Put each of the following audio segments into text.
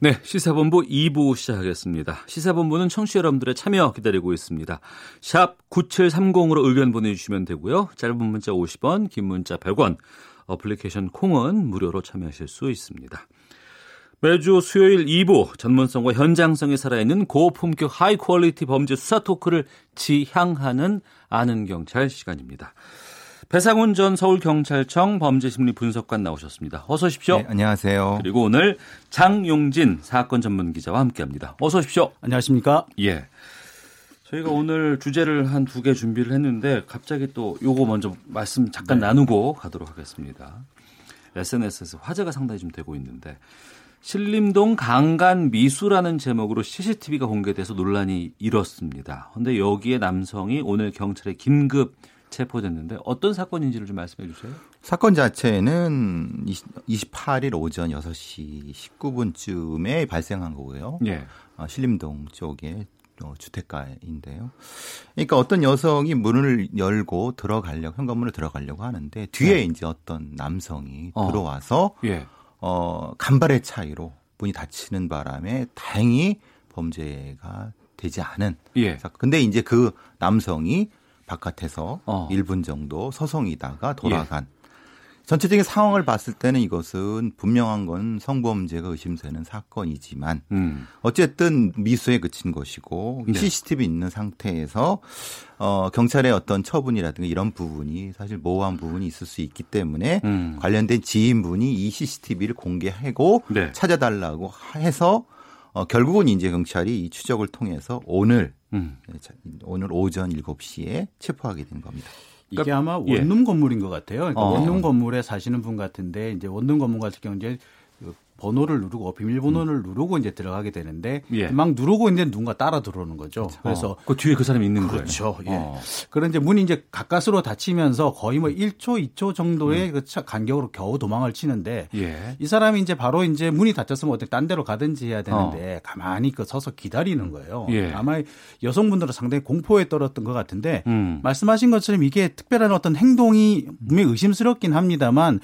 네, 시사본부 2부 시작하겠습니다. 시사본부는 청취자 여러분들의 참여 기다리고 있습니다. 샵 9730으로 의견 보내주시면 되고요. 짧은 문자 50원, 긴 문자 100원, 어플리케이션 콩은 무료로 참여하실 수 있습니다. 매주 수요일 2부, 전문성과 현장성이 살아있는 고품격 하이퀄리티 범죄 수사 토크를 지향하는 아는 경찰 시간입니다. 배상훈 전 서울경찰청 범죄심리분석관 나오셨습니다. 어서 오십시오. 네, 안녕하세요. 그리고 오늘 장용진 사건 전문기자와 함께합니다. 어서 오십시오. 안녕하십니까. 예. 저희가 오늘 주제를 한 두 개 준비를 했는데 갑자기 또 요거 먼저 말씀 잠깐 나누고 가도록 하겠습니다. SNS에서 화제가 상당히 좀 되고 있는데 신림동 강간 미수라는 제목으로 CCTV가 공개돼서 논란이 일었습니다. 그런데 여기에 남성이 오늘 경찰에 긴급 체포됐는데 어떤 사건인지를 좀 말씀해 주세요. 사건 자체는 28일 오전 6시 19분쯤에 발생한 거고요. 예. 신림동 쪽의 주택가인데요. 그러니까 어떤 여성이 문을 열고 들어가려고, 현관문을 들어가려고 하는데 뒤에 네. 이제 어떤 남성이 들어와서 예. 간발의 차이로 문이 닫히는 바람에 다행히 범죄가 되지 않은. 예. 근데 이제 그 남성이 바깥에서 1분 정도 서성이다가 돌아간. 예. 전체적인 상황을 봤을 때는 이것은 분명한 건 성범죄가 의심되는 사건이지만 어쨌든 미수에 그친 것이고 네. CCTV 있는 상태에서 경찰의 어떤 처분이라든가 이런 부분이 사실 모호한 부분이 있을 수 있기 때문에 관련된 지인분이 이 CCTV를 공개하고 네. 찾아달라고 해서 결국은 이제 경찰이 이 추적을 통해서 오늘 오전 7시에 체포하게 된 겁니다. 그러니까, 이게 아마 원룸 예. 건물인 것 같아요. 그러니까 원룸 건물에 사시는 분 같은데 이제 원룸 건물 같은 경우 이제 번호를 누르고 비밀번호를 누르고 이제 들어가게 되는데 예. 막 누르고 이제 누군가 따라 들어오는 거죠. 그렇죠. 그래서 그 뒤에 그 사람이 있는 그렇죠. 거예요. 그렇죠. 예. 그런 이제 문이 이제 가까스로 닫히면서 거의 뭐 1초, 2초 정도의 그 간격으로 겨우 도망을 치는데 예. 이 사람이 이제 바로 이제 문이 닫혔으면 어떻게 딴 데로 가든지 해야 되는데 가만히 그 서서 기다리는 거예요. 예. 아마 여성분들은 상당히 공포에 떨었던 것 같은데 말씀하신 것처럼 이게 특별한 어떤 행동이 분명히 의심스럽긴 합니다만.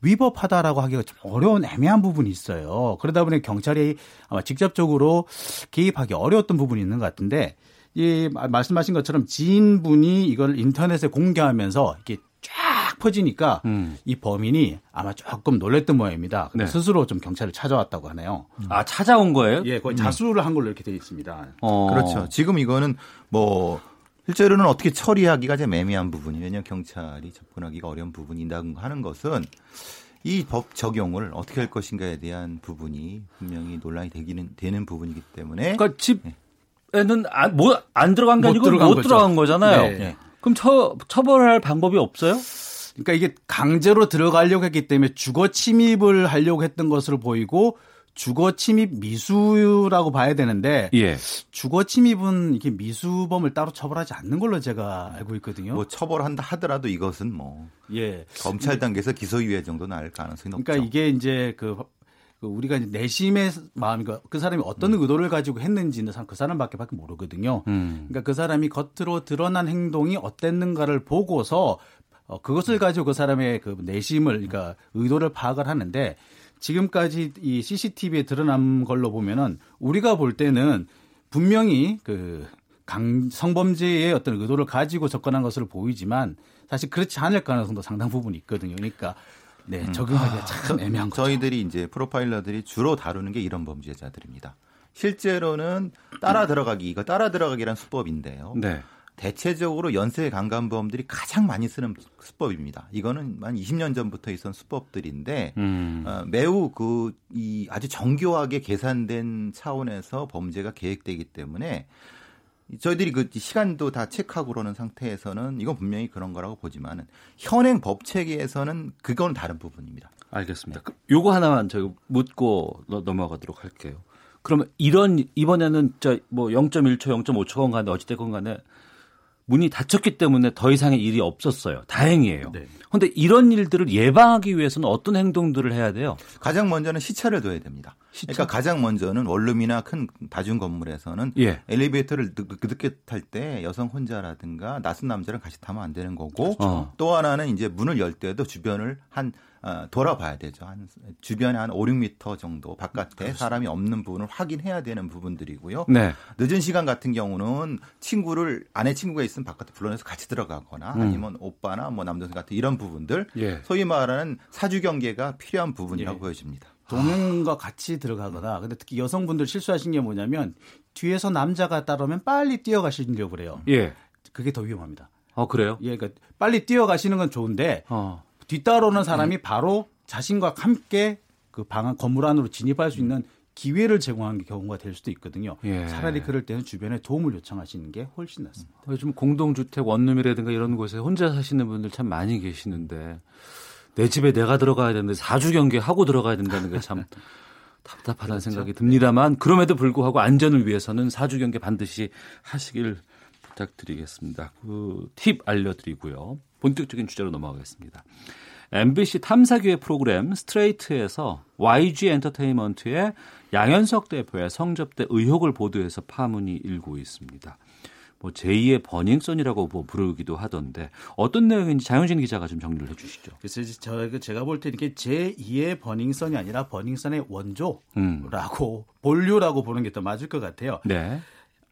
위법하다라고 하기가 좀 어려운 애매한 부분이 있어요. 그러다 보니 경찰이 아마 직접적으로 개입하기 어려웠던 부분이 있는 것 같은데 이 말씀하신 것처럼 지인분이 이걸 인터넷에 공개하면서 이렇게 쫙 퍼지니까 이 범인이 아마 조금 놀랬던 모양입니다. 네. 스스로 좀 경찰을 찾아왔다고 하네요. 아, 찾아온 거예요? 예, 거의 자수를 한 걸로 이렇게 되어 있습니다. 그렇죠. 지금 이거는 뭐 실제로는 어떻게 처리하기가 좀 애매한 부분이에요. 왜냐하면 경찰이 접근하기가 어려운 부분이라고 하는 것은 이 법 적용을 어떻게 할 것인가에 대한 부분이 분명히 논란이 되는 부분이기 때문에. 그러니까 집에는 안 들어간 게 아니고 못 들어간 거잖아요. 네. 네. 그럼 처벌할 방법이 없어요? 그러니까 이게 강제로 들어가려고 했기 때문에 주거 침입을 하려고 했던 것으로 보이고 주거 침입 미수라고 봐야 되는데 예. 주거 침입은 이게 미수범을 따로 처벌하지 않는 걸로 제가 알고 있거든요. 뭐 처벌한다 하더라도 이것은 뭐 예. 검찰 단계에서 기소유예 정도는 알 가능성이 높죠. 그러니까 이게 이제 우리가 이제 내심의 마음이니까 그 사람이 어떤 의도를 가지고 했는지는 그 사람밖에 모르거든요. 그러니까 그 사람이 겉으로 드러난 행동이 어땠는가를 보고서 그것을 가지고 그 사람의 그 내심을 그러니까 의도를 파악을 하는데. 지금까지 이 CCTV에 드러난 걸로 보면은 우리가 볼 때는 분명히 그 성범죄의 어떤 의도를 가지고 접근한 것으로 보이지만 사실 그렇지 않을 가능성도 상당 부분이 있거든요. 그러니까 네, 적응하기가 참 애매한 거죠. 저희들이 이제 프로파일러들이 주로 다루는 게 이런 범죄자들입니다. 실제로는 따라 들어가기란 수법인데요. 네. 대체적으로 연쇄 강간범들이 가장 많이 쓰는 수법입니다. 이거는 한 20년 전부터 있었던 수법들인데 매우 아주 정교하게 계산된 차원에서 범죄가 계획되기 때문에 저희들이 그 시간도 다 체크하고 그러는 상태에서는 이건 분명히 그런 거라고 보지만 현행 법 체계에서는 그건 다른 부분입니다. 알겠습니다. 네. 요거 하나만 제가 묻고 넘어가도록 할게요. 그러면 이런 이번에는 진짜 뭐 0.1초, 0.5초건 간에 어찌됐건 간에 문이 닫혔기 때문에 더 이상의 일이 없었어요. 다행이에요. 그런데 네. 이런 일들을 예방하기 위해서는 어떤 행동들을 해야 돼요? 가장 먼저는 시차를 둬야 됩니다. 시차? 그러니까 가장 먼저는 원룸이나 큰 다중 건물에서는 예. 엘리베이터를 늦게 탈 때 여성 혼자라든가 낯선 남자랑 같이 타면 안 되는 거고 그렇죠. 또 하나는 이제 문을 열 때도 주변을 한 돌아봐야 되죠. 한 주변에 한 5, 6m 정도 바깥에 그렇습니다. 사람이 없는 부분을 확인해야 되는 부분들이고요. 네. 늦은 시간 같은 경우는 친구를 아내 친구가 있으면 바깥에 불러내서 같이 들어가거나 아니면 오빠나 뭐 남동생 같은 이런 부분들 예. 소위 말하는 사주 경계가 필요한 부분이라고 예. 보여집니다. 동행과 같이 들어가거나 근데 특히 여성분들 실수하신 게 뭐냐면 뒤에서 남자가 따라오면 빨리 뛰어가시려고 그래요. 예. 그게 더 위험합니다. 아 그래요? 예, 그러니까 빨리 뛰어가시는 건 좋은데 뒤따라오는 사람이 바로 자신과 함께 그 방 건물 안으로 진입할 수 있는 기회를 제공하는 경우가 될 수도 있거든요. 예. 차라리 그럴 때는 주변에 도움을 요청하시는 게 훨씬 낫습니다. 요즘 공동주택 원룸이라든가 이런 곳에 혼자 사시는 분들 참 많이 계시는데 내 집에 내가 들어가야 되는데 사주 경계하고 들어가야 된다는 게 참 답답하다는 그렇죠. 생각이 듭니다만 그럼에도 불구하고 안전을 위해서는 사주 경계 반드시 하시길 부탁드리겠습니다. 그 팁 알려드리고요. 본격적인 주제로 넘어가겠습니다. MBC 탐사기획 프로그램 스트레이트에서 YG 엔터테인먼트의 양현석 대표의 성접대 의혹을 보도해서 파문이 일고 있습니다. 뭐 제2의 버닝썬이라고 뭐 부르기도 하던데 어떤 내용인지 장용진 기자가 좀 정리를 해 주시죠. 그래서 제가 볼 때 이렇게 제2의 버닝썬이 아니라 버닝썬의 원조라고 본류라고 보는 게 더 맞을 것 같아요. 네.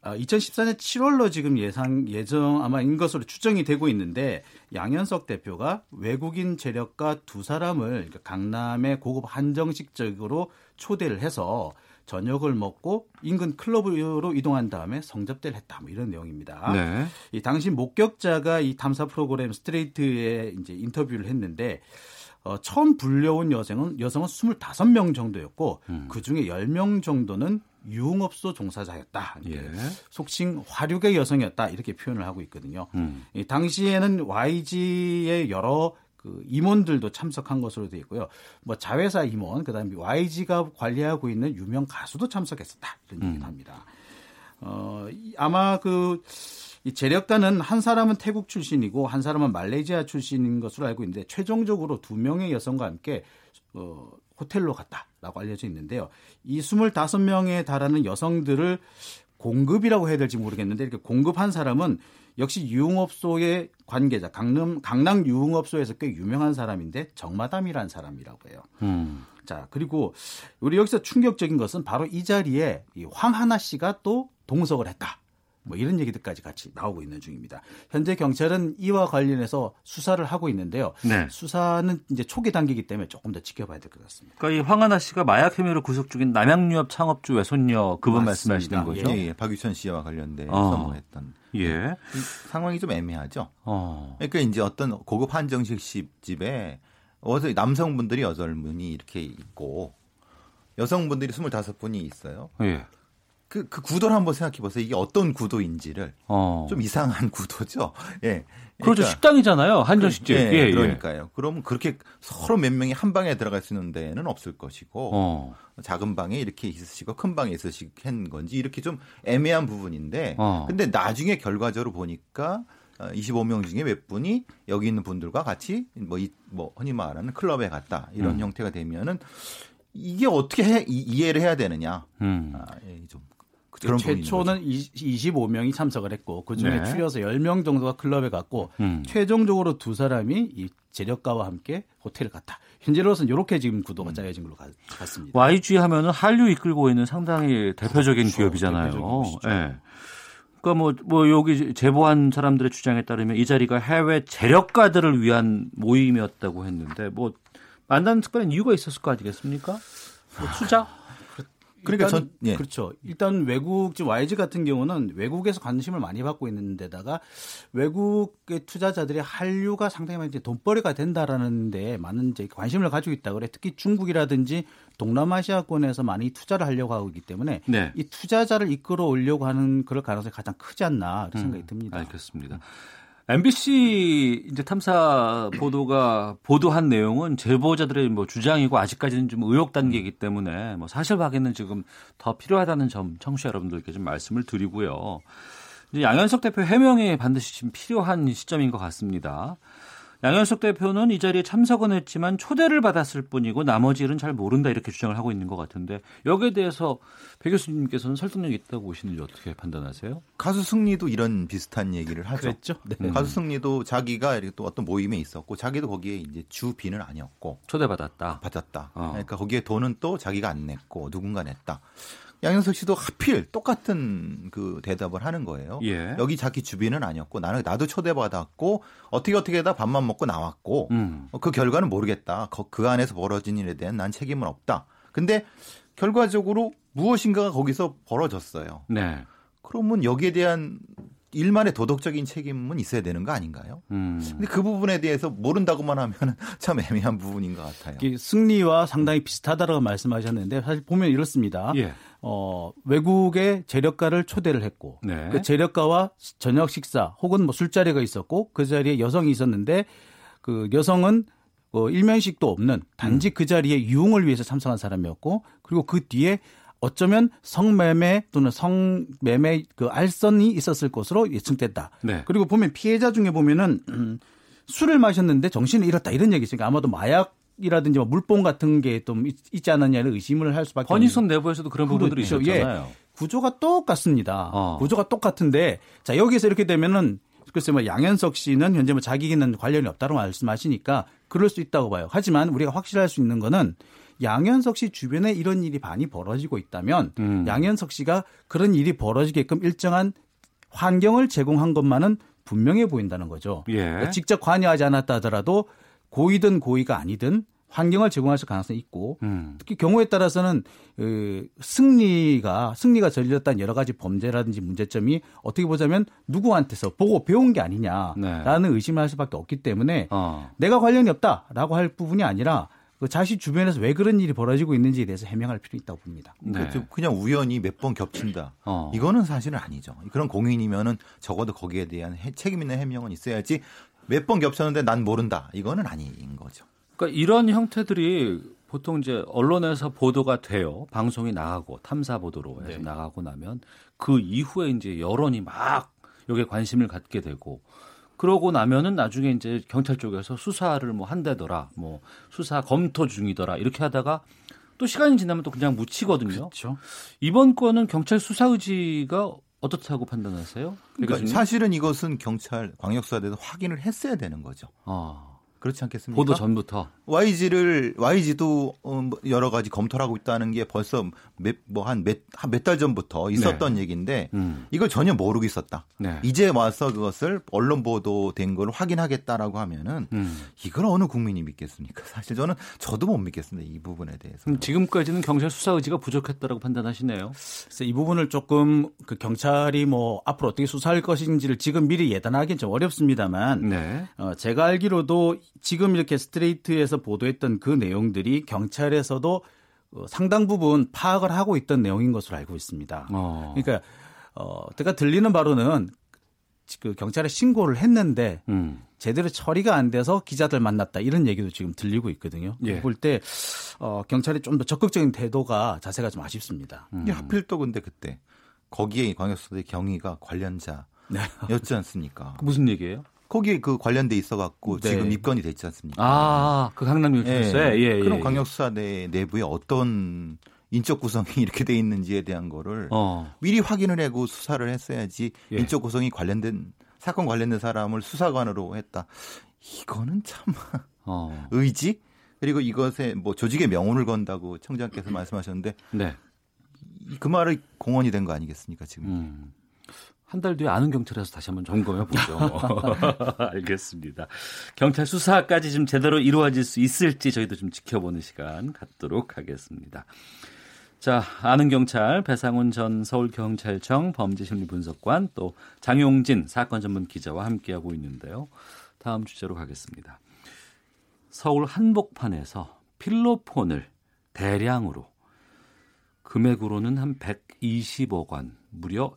2014년 7월로 지금 예정 아마인 것으로 추정이 되고 있는데 양현석 대표가 외국인 재력가 두 사람을 강남의 고급 한정식적으로 초대를 해서 저녁을 먹고 인근 클럽으로 이동한 다음에 성접대를 했다. 뭐 이런 내용입니다. 네. 이 당시 목격자가 이 탐사 프로그램 스트레이트에 이제 인터뷰를 했는데 처음 불려온 여성은 25명 정도였고 그중에 10명 정도는 유흥업소 종사자였다. 예. 속칭 화류계 여성이었다. 이렇게 표현을 하고 있거든요. 당시에는 YG의 여러 그 임원들도 참석한 것으로 되어 있고요. 뭐 자회사 임원, 그다음에 YG가 관리하고 있는 유명 가수도 참석했었다. 이런 얘기를 합니다. 아마 그 이 재력가는 한 사람은 태국 출신이고 한 사람은 말레이시아 출신인 것으로 알고 있는데 최종적으로 2명의 여성과 함께 호텔로 갔다라고 알려져 있는데요. 이 25명에 달하는 여성들을 공급이라고 해야 될지 모르겠는데 이렇게 공급한 사람은 역시 유흥업소의 관계자, 강남 유흥업소에서 꽤 유명한 사람인데 정마담이라는 사람이라고 해요. 자, 그리고 우리 여기서 충격적인 것은 바로 이 자리에 이 황하나 씨가 또 동석을 했다. 뭐 이런 얘기들까지 같이 나오고 있는 중입니다. 현재 경찰은 이와 관련해서 수사를 하고 있는데요. 네. 수사는 이제 초기 단계이기 때문에 조금 더 지켜봐야 될 것 같습니다. 그러니까 이 황하나 씨가 마약 혐의로 구속 중인 남양유업 창업주 외손녀 그분 말씀하시는 거죠? 예, 예. 박유천 씨와 관련돼서 했던 예. 상황이 좀 애매하죠. 그러니까 이제 어떤 고급 한정식 집에 남성분들이 8분이 이렇게 있고 여성분들이 25분이 있어요. 예. 그 구도를 한번 생각해 보세요. 이게 어떤 구도인지를 좀 이상한 구도죠. 예, 그러니까, 그렇죠. 식당이잖아요. 한정식집. 예, 그러니까요. 예. 그럼 그렇게 서로 몇 명이 한 방에 들어갈 수 있는 데는 없을 것이고 작은 방에 이렇게 있으시고 큰 방에 있으시고 한 건지 이렇게 좀 애매한 부분인데 근데 나중에 결과적으로 보니까 25명 중에 몇 분이 여기 있는 분들과 같이 뭐 흔히 말하는 클럽에 갔다 이런 형태가 되면은 이게 어떻게 이해를 해야 되느냐. 좀. 최초는 25명이 참석을 했고 그중에 네. 추려서 10명 정도가 클럽에 갔고 최종적으로 2사람이 이 재력가와 함께 호텔을 갔다. 현재로서는 이렇게 지금 구도가 짜여진 걸로 같습니다. YG 하면은 한류 이끌고 있는 상당히 대표적인 그렇죠. 기업이잖아요. 대표적인 네. 그러니까 뭐 여기 제보한 사람들의 주장에 따르면 이 자리가 해외 재력가들을 위한 모임이었다고 했는데 뭐 만나는 특별한 이유가 있었을 거 아니겠습니까? 뭐 투자? 그러니까 예. 그렇죠. 일단 외국집 YG 같은 경우는 외국에서 관심을 많이 받고 있는 데다가 외국의 투자자들이 한류가 상당히 많이 돈벌이가 된다라는 데에 많은 이제 관심을 가지고 있다 그래. 특히 중국이라든지 동남아시아권에서 많이 투자를 하려고 하고 있기 때문에 네. 이 투자자를 이끌어 오려고 하는 그럴 가능성이 가장 크지 않나 이런 생각이 듭니다. 알겠습니다. MBC 이제 탐사 보도가 보도한 내용은 제보자들의 뭐 주장이고 아직까지는 좀 의혹 단계이기 때문에 뭐 사실 확인은 지금 더 필요하다는 점 청취자 여러분들께 좀 말씀을 드리고요. 이제 양현석 대표 해명이 반드시 지금 필요한 시점인 것 같습니다. 양현석 대표는 이 자리에 참석은 했지만 초대를 받았을 뿐이고 나머지 일은 잘 모른다 이렇게 주장을 하고 있는 것 같은데 여기에 대해서 배 교수님께서는 설득력이 있다고 보시는지 어떻게 판단하세요? 가수 승리도 이런 비슷한 얘기를 하죠. 그랬죠? 네. 가수 승리도 자기가 이렇게 또 어떤 모임에 있었고 자기도 거기에 이제 주빈은 아니었고 초대받았다. 받았다. 그러니까 거기에 돈은 또 자기가 안 냈고 누군가 냈다. 양현석 씨도 하필 똑같은 그 대답을 하는 거예요. 예. 여기 자기 주빈은 아니었고 나도 초대받았고 어떻게다 밥만 먹고 나왔고 그 결과는 모르겠다. 그 안에서 벌어진 일에 대한 난 책임은 없다. 근데 결과적으로 무엇인가가 거기서 벌어졌어요. 네. 그러면 여기에 대한 일만의 도덕적인 책임은 있어야 되는 거 아닌가요? 근데 그 부분에 대해서 모른다고만 하면 참 애매한 부분인 것 같아요. 승리와 상당히 비슷하다라고 말씀하셨는데 사실 보면 이렇습니다. 예. 외국의 재력가를 초대를 했고 네. 그 재력가와 저녁 식사 혹은 뭐 술자리가 있었고 그 자리에 여성이 있었는데 그 여성은 일면식도 없는 단지 그 자리에 유흥을 위해서 참석한 사람이었고 그리고 그 뒤에 어쩌면 성매매 또는 성매매 그 알선이 있었을 것으로 예측됐다. 네. 그리고 보면 피해자 중에 보면은 술을 마셨는데 정신을 잃었다 이런 얘기 있으니까 아마도 마약이라든지 물뽕 같은 게 좀 있지 않았냐는 의심을 할 수밖에. 버닝썬 내부에서도 그런 부분들이 있었잖아요. 예. 구조가 똑같습니다. 구조가 똑같은데 자 여기서 이렇게 되면은 글쎄 뭐 양현석 씨는 현재 뭐 자기는 관련이 없다고 말씀하시니까 그럴 수 있다고 봐요. 하지만 우리가 확실할 수 있는 거는. 양현석 씨 주변에 이런 일이 많이 벌어지고 있다면 양현석 씨가 그런 일이 벌어지게끔 일정한 환경을 제공한 것만은 분명해 보인다는 거죠. 예. 그러니까 직접 관여하지 않았다 하더라도 고의든 고의가 아니든 환경을 제공할 가능성이 있고 특히 경우에 따라서는 승리가 저질렀다는 여러 가지 범죄라든지 문제점이 어떻게 보자면 누구한테서 보고 배운 게 아니냐라는 네. 의심을 할 수밖에 없기 때문에 내가 관련이 없다라고 할 부분이 아니라 그 자식 주변에서 왜 그런 일이 벌어지고 있는지에 대해서 해명할 필요 있다고 봅니다. 네. 그냥 우연히 몇 번 겹친다. 이거는 사실은 아니죠. 그런 공인이면은 적어도 거기에 대한 책임 있는 해명은 있어야지 몇 번 겹쳤는데 난 모른다. 이거는 아닌 거죠. 그러니까 이런 형태들이 보통 이제 언론에서 보도가 돼요. 방송이 나가고 탐사 보도로 해서 네. 나가고 나면 그 이후에 이제 여론이 막 여기에 관심을 갖게 되고. 그러고 나면은 나중에 이제 경찰 쪽에서 수사를 뭐 한다더라, 뭐 수사 검토 중이더라 이렇게 하다가 또 시간이 지나면 또 그냥 묻히거든요. 그렇죠. 이번 건은 경찰 수사 의지가 어떻다고 판단하세요? 그러니까 사실은 이것은 경찰 광역수사대에서 확인을 했어야 되는 거죠. 그렇지 않겠습니까? 보도 전부터 YG도 여러 가지 검토를 하고 있다는 게 벌써 몇 달 전부터 있었던 네. 얘기인데 이걸 전혀 모르고 있었다. 네. 이제 와서 그것을 언론 보도된 걸 확인하겠다라고 하면은 이걸 어느 국민이 믿겠습니까? 사실 저도 못 믿겠습니다. 이 부분에 대해서. 지금까지는 경찰 수사 의지가 부족했다라고 판단하시네요. 그래서 이 부분을 조금 그 경찰이 뭐 앞으로 어떻게 수사할 것인지를 지금 미리 예단하기는 좀 어렵습니다만 네. 제가 알기로도 지금 이렇게 스트레이트에서 보도했던 그 내용들이 경찰에서도 상당 부분 파악을 하고 있던 내용인 것으로 알고 있습니다. 그러니까 제가 들리는 바로는 그 경찰에 신고를 했는데 제대로 처리가 안 돼서 기자들 만났다 이런 얘기도 지금 들리고 있거든요. 예. 볼 때 경찰이 좀 더 적극적인 태도가 자세가 좀 아쉽습니다. 하필 또 근데 그때 거기에 광역수사대 경위가 관련자였지 않습니까? 그 무슨 얘기예요? 거기에 그 관련돼 있어갖고 네. 지금 입건이 됐지 않습니까? 그 강남유치원에서 예. 그럼 광역수사대 내부에 어떤 인적 구성이 이렇게 돼 있는지에 대한 거를 미리 확인을 하고 수사를 했어야지 예. 인적 구성이 관련된 사건 관련된 사람을 수사관으로 했다. 이거는 참 의지 그리고 이것에 뭐 조직의 명운을 건다고 청장께서 말씀하셨는데 네. 그 말이 공언이 된 거 아니겠습니까 지금? 한 달 뒤에 아는 경찰에서 다시 한번 점검해 보죠. 알겠습니다. 경찰 수사까지 좀 제대로 이루어질 수 있을지 저희도 좀 지켜보는 시간 갖도록 하겠습니다. 자, 아는 경찰 배상훈 전 서울경찰청 범죄심리분석관 또 장용진 사건 전문 기자와 함께하고 있는데요. 다음 주제로 가겠습니다. 서울 한복판에서 필로폰을 대량으로 금액으로는 한 120억 원 무려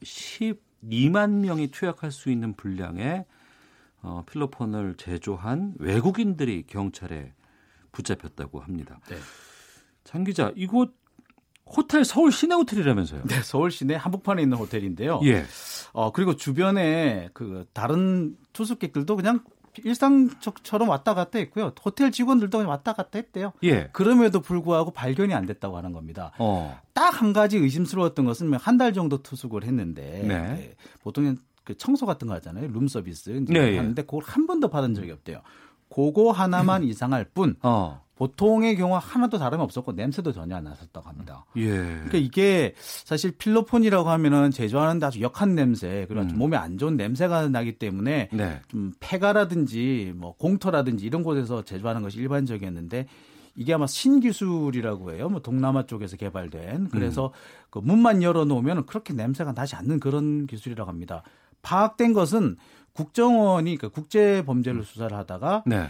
2만 명이 투약할 수 있는 분량의 필로폰을 제조한 외국인들이 경찰에 붙잡혔다고 합니다. 네. 장 기자, 이곳 호텔 서울 시내 호텔이라면서요? 네, 서울 시내 한복판에 있는 호텔인데요. 예. 그리고 주변에 그 다른 투숙객들도 그냥 일상처럼 왔다 갔다 했고요. 호텔 직원들도 그냥 왔다 갔다 했대요. 예. 그럼에도 불구하고 발견이 안 됐다고 하는 겁니다. 딱 한 가지 의심스러웠던 것은 한 달 정도 투숙을 했는데 네. 보통은 그 청소 같은 거 하잖아요. 룸 서비스 이제 네, 하는데 그걸 한 번도 받은 적이 없대요. 그거 하나만 이상할 뿐 보통의 경우 하나도 다름이 없었고 냄새도 전혀 안 났었다고 합니다. 예. 그러니까 이게 사실 필로폰이라고 하면은 제조하는데 아주 역한 냄새, 그런 좀 몸에 안 좋은 냄새가 나기 때문에 네. 좀 폐가라든지 뭐 공터라든지 이런 곳에서 제조하는 것이 일반적이었는데 이게 아마 신기술이라고 해요. 뭐 동남아 쪽에서 개발된. 그래서 그 문만 열어놓으면 그렇게 냄새가 나지 않는 그런 기술이라고 합니다. 파악된 것은 국정원이 그러니까 국제 범죄를 수사를 하다가 네.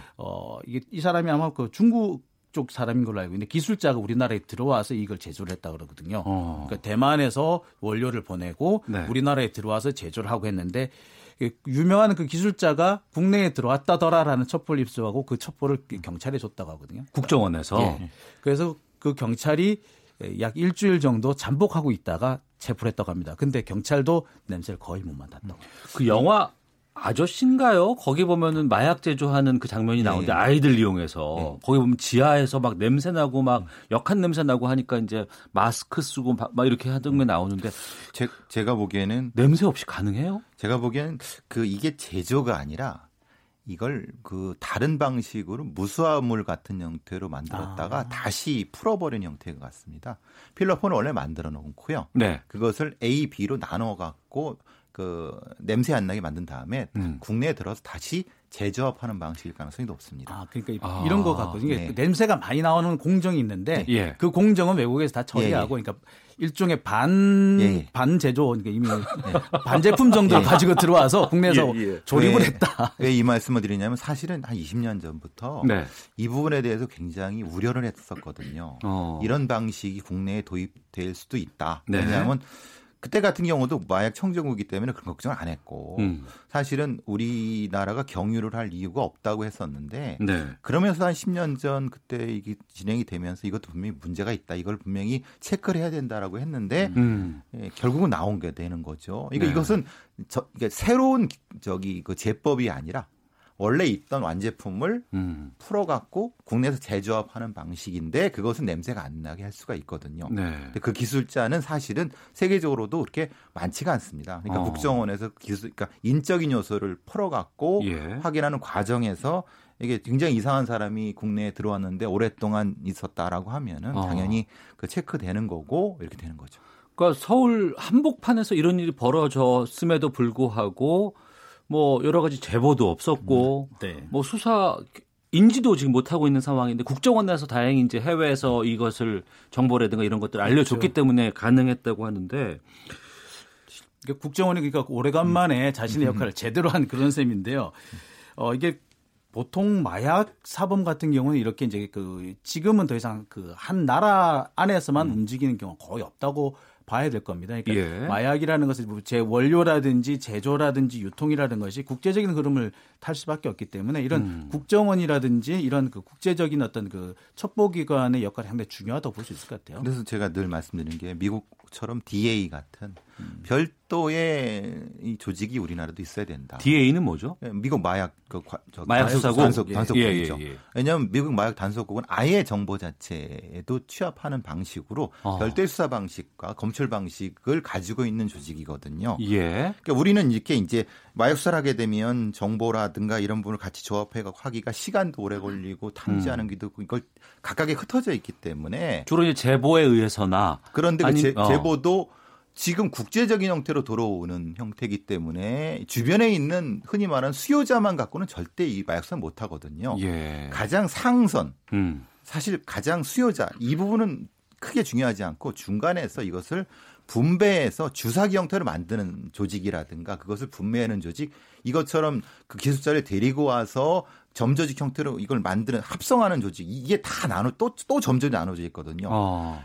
이 사람이 아마 그 중국 쪽 사람인 걸로 알고 있는데 기술자가 우리나라에 들어와서 이걸 제조를 했다 그러거든요. 그러니까 대만에서 원료를 보내고 네. 우리나라에 들어와서 제조를 하고 했는데 유명한 그 기술자가 국내에 들어왔다더라라는 첩보를 입수하고 그 첩보를 경찰에 줬다고 하거든요. 국정원에서. 예. 그래서 그 경찰이 약 일주일 정도 잠복하고 있다가 체포를 했다고 합니다. 근데 경찰도 냄새를 거의 못 맡았다고. 그 영화 아저씨인가요? 거기 보면은 마약 제조하는 그 장면이 나오는데 네. 아이들 이용해서 네. 거기 보면 지하에서 막 냄새 나고 막 역한 냄새 나고 하니까 이제 마스크 쓰고 막 이렇게 하던 게 나오는데 제가 보기에는 냄새 없이 가능해요? 제가 보기에는 그 이게 제조가 아니라 이걸 그 다른 방식으로 무수화물 같은 형태로 만들었다가 다시 풀어버린 형태인 것 같습니다. 필로폰을 원래 만들어 놓고요. 네. 그것을 A, B로 나눠 갖고 그 냄새 안 나게 만든 다음에 국내에 들어서 다시 재조합하는 방식일 가능성이 높습니다. 그러니까 이런 거 같거든요. 네. 냄새가 많이 나오는 공정이 있는데 예. 그 공정은 외국에서 다 처리하고 예. 그러니까 일종의 반제조원 그러니까 이미 예. 반제품 정도 예. 가지고 들어와서 국내에서 예. 조립을 했다. 왜 이 말씀을 드리냐면 사실은 한 20년 전부터 네. 이 부분에 대해서 굉장히 우려를 했었거든요. 이런 방식이 국내에 도입될 수도 있다. 네. 왜냐하면 그때 같은 경우도 마약 청정국이기 때문에 그런 걱정을 안 했고 사실은 우리나라가 경유를 할 이유가 없다고 했었는데 네. 그러면서 한 10년 전 그때 이게 진행이 되면서 이것도 분명히 문제가 있다. 이걸 분명히 체크를 해야 된다라고 했는데 결국은 나온 게 되는 거죠. 그러니까 네. 이것은 그러니까 새로운 그 제법이 아니라 원래 있던 완제품을 풀어갖고 국내에서 재조합하는 방식인데 그것은 냄새가 안 나게 할 수가 있거든요. 네. 근데 그 기술자는 사실은 세계적으로도 그렇게 많지가 않습니다. 그러니까 국정원에서 그러니까 인적인 요소를 풀어갖고 예. 확인하는 과정에서 이게 굉장히 이상한 사람이 국내에 들어왔는데 오랫동안 있었다라고 하면은 당연히 그 체크되는 거고 이렇게 되는 거죠. 그러니까 서울 한복판에서 이런 일이 벌어졌음에도 불구하고 뭐 여러 가지 제보도 없었고 네. 뭐 수사 인지도 지금 못 하고 있는 상황인데 국정원에서 다행히 이제 해외에서 이것을 정보라든가 이런 것들을 알려줬기 그렇죠. 때문에 가능했다고 하는데 국정원이 그러니까 오래간만에 자신의 역할을 제대로 한 그런 셈인데요. 이게 보통 마약 사범 같은 경우는 이렇게 이제 그 지금은 더 이상 그 한 나라 안에서만 움직이는 경우가 거의 없다고. 봐야 될 겁니다. 그러니까 예. 마약이라는 것은 제 원료라든지 제조라든지 유통이라는 것이 국제적인 흐름을 탈 수밖에 없기 때문에 이런 국정원이라든지 이런 그 국제적인 어떤 그 첩보기관의 역할이 상당히 중요하다고 볼 수 있을 것 같아요. 그래서 제가 늘 말씀드리는 게 미국처럼 DEA 같은 별도의 이 조직이 우리나라도 있어야 된다. DEA는 뭐죠? 미국 마약 수사국 단속국이죠. 예. 왜냐하면 미국 마약 단속국은 아예 정보 자체에도 취합하는 방식으로 별도의 수사 방식과 검출 방식을 가지고 있는 조직이거든요. 예. 그러니까 우리는 이렇게 이제 마약 수사를 하게 되면 정보라든가 이런 부분을 같이 조합해서 하기가 시간도 오래 걸리고 탐지하는 기도 이걸 각각에 흩어져 있기 때문에 주로 이제 제보에 의해서나 그런데 제보도 지금 국제적인 형태로 들어오는 형태이기 때문에 주변에 있는 흔히 말하는 수요자만 갖고는 절대 이 마약수사 못 하거든요. 예. 가장 상선, 사실 가장 수요자 이 부분은 크게 중요하지 않고 중간에서 이것을 분배해서 주사기 형태로 만드는 조직이라든가 그것을 분배하는 조직 이것처럼 그 기술자를 데리고 와서 점조직 형태로 이걸 만드는 합성하는 조직 이게 다 나눠 또 점조직 나눠져 있거든요.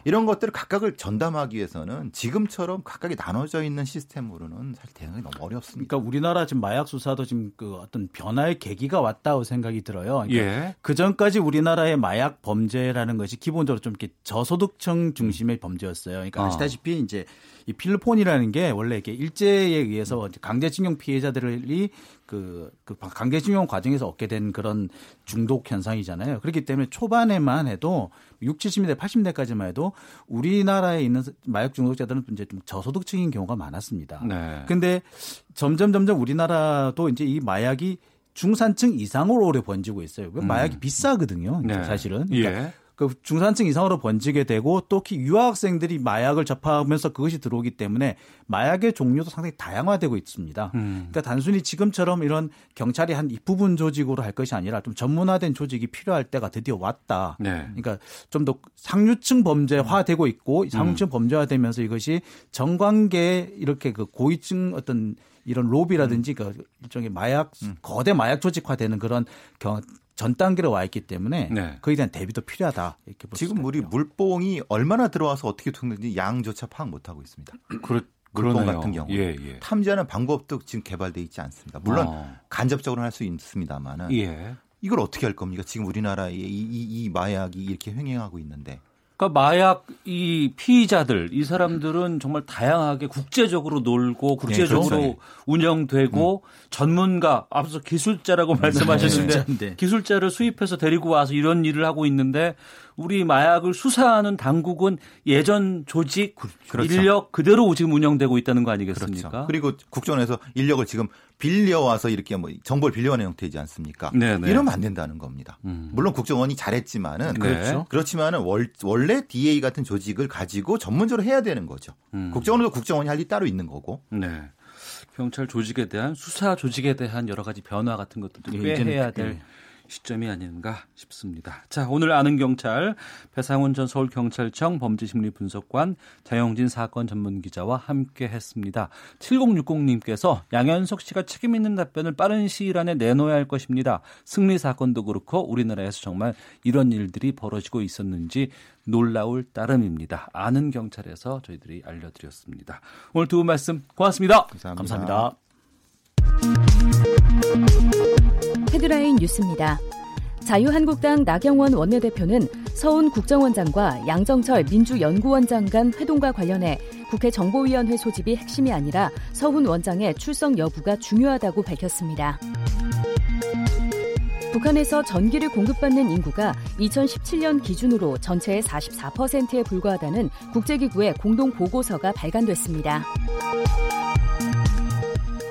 이런 것들을 각각을 전담하기 위해서는 지금처럼 각각이 나눠져 있는 시스템으로는 사실 대응이 너무 어렵습니다. 그러니까 우리나라 지금 마약 수사도 지금 그 어떤 변화의 계기가 왔다고 생각이 들어요. 그러니까 예. 그 전까지 우리나라의 마약 범죄라는 것이 기본적으로 좀 이렇게 저소득층 중심의 범죄였어요. 그러니까 아시다시피 이제 이 필로폰이라는 게 원래 이렇게 일제에 의해서 강제징용 피해자들이 그 강제징용 과정에서 얻게 된 그런 중독 현상이잖아요. 그렇기 때문에 초반에만 해도 60, 70년대, 80년대까지만 해도 우리나라에 있는 마약 중독자들은 이제 좀 저소득층인 경우가 많았습니다. 그런데 네. 점점 우리나라도 이제 이 마약이 중산층 이상으로 오래 번지고 있어요. 마약이 비싸거든요. 네. 사실은. 그러니까 예. 그 중산층 이상으로 번지게 되고 특히 유학생들이 마약을 접하면서 그것이 들어오기 때문에 마약의 종류도 상당히 다양화되고 있습니다. 그러니까 단순히 지금처럼 이런 경찰이 한 부분 조직으로 할 것이 아니라 좀 전문화된 조직이 필요할 때가 드디어 왔다. 네. 그러니까 좀 더 상류층 범죄화되고 있고 상류층 범죄화되면서 이것이 정관계 이렇게 그 고위층 어떤 이런 로비라든지 그 일종의 마약 거대 마약 조직화되는 그런 전 단계로 와 있기 때문에 네. 그에 대한 대비도 필요하다. 이렇게 볼 지금 우리 물뽕이 얼마나 들어와서 어떻게 통했는지 양조차 파악 못하고 있습니다. 물뽕 같은 경우 예. 탐지하는 방법도 지금 개발되어 있지 않습니다. 물론 간접적으로는 할 수 있습니다만은 예. 이걸 어떻게 할 겁니까? 지금 우리나라에 이 마약이 이렇게 횡행하고 있는데. 그러니까 마약 이 피의자들 이 사람들은 정말 다양하게 국제적으로 놀고 국제적으로 네, 운영되고 전문가 앞서 기술자라고 말씀하셨는데 네. 기술자를 수입해서 데리고 와서 이런 일을 하고 있는데 우리 마약을 수사하는 당국은 예전 조직 그렇죠. 인력 그대로 지금 운영되고 있다는 거 아니겠습니까? 그렇죠. 그리고 국정원에서 인력을 지금 빌려와서 이렇게 뭐 정보를 빌려오는 형태이지 않습니까? 네네. 이러면 안 된다는 겁니다. 물론 국정원이 잘했지만은 네. 그렇죠. 그렇지만은 원래 DEA 같은 조직을 가지고 전문적으로 해야 되는 거죠. 국정원도 국정원이 할 일이 따로 있는 거고. 네. 경찰 조직에 대한 수사 조직에 대한 여러 가지 변화 같은 것들도 해야 될 시점이 아닌가 싶습니다. 자, 오늘 아는 경찰 배상훈 전 서울경찰청 범죄심리분석관 장용진 사건 전문기자와 함께했습니다. 7060님께서 양현석 씨가 책임 있는 답변을 빠른 시일 안에 내놓아야 할 것입니다. 승리 사건도 그렇고 우리나라에서 정말 이런 일들이 벌어지고 있었는지 놀라울 따름입니다. 아는 경찰에서 저희들이 알려드렸습니다. 오늘 두 분 말씀 고맙습니다. 감사합니다. 헤드라인 뉴스입니다. 자유한국당 나경원 원내대표는 서훈 국정원장과 양정철 민주연구원장 간 회동과 관련해 국회 정보위원회 소집이 핵심이 아니라 서훈 원장의 출석 여부가 중요하다고 밝혔습니다. 북한에서 전기를 공급받는 인구가 2017년 기준으로 전체의 44%에 불과하다는 국제기구의 공동보고서가 발간됐습니다.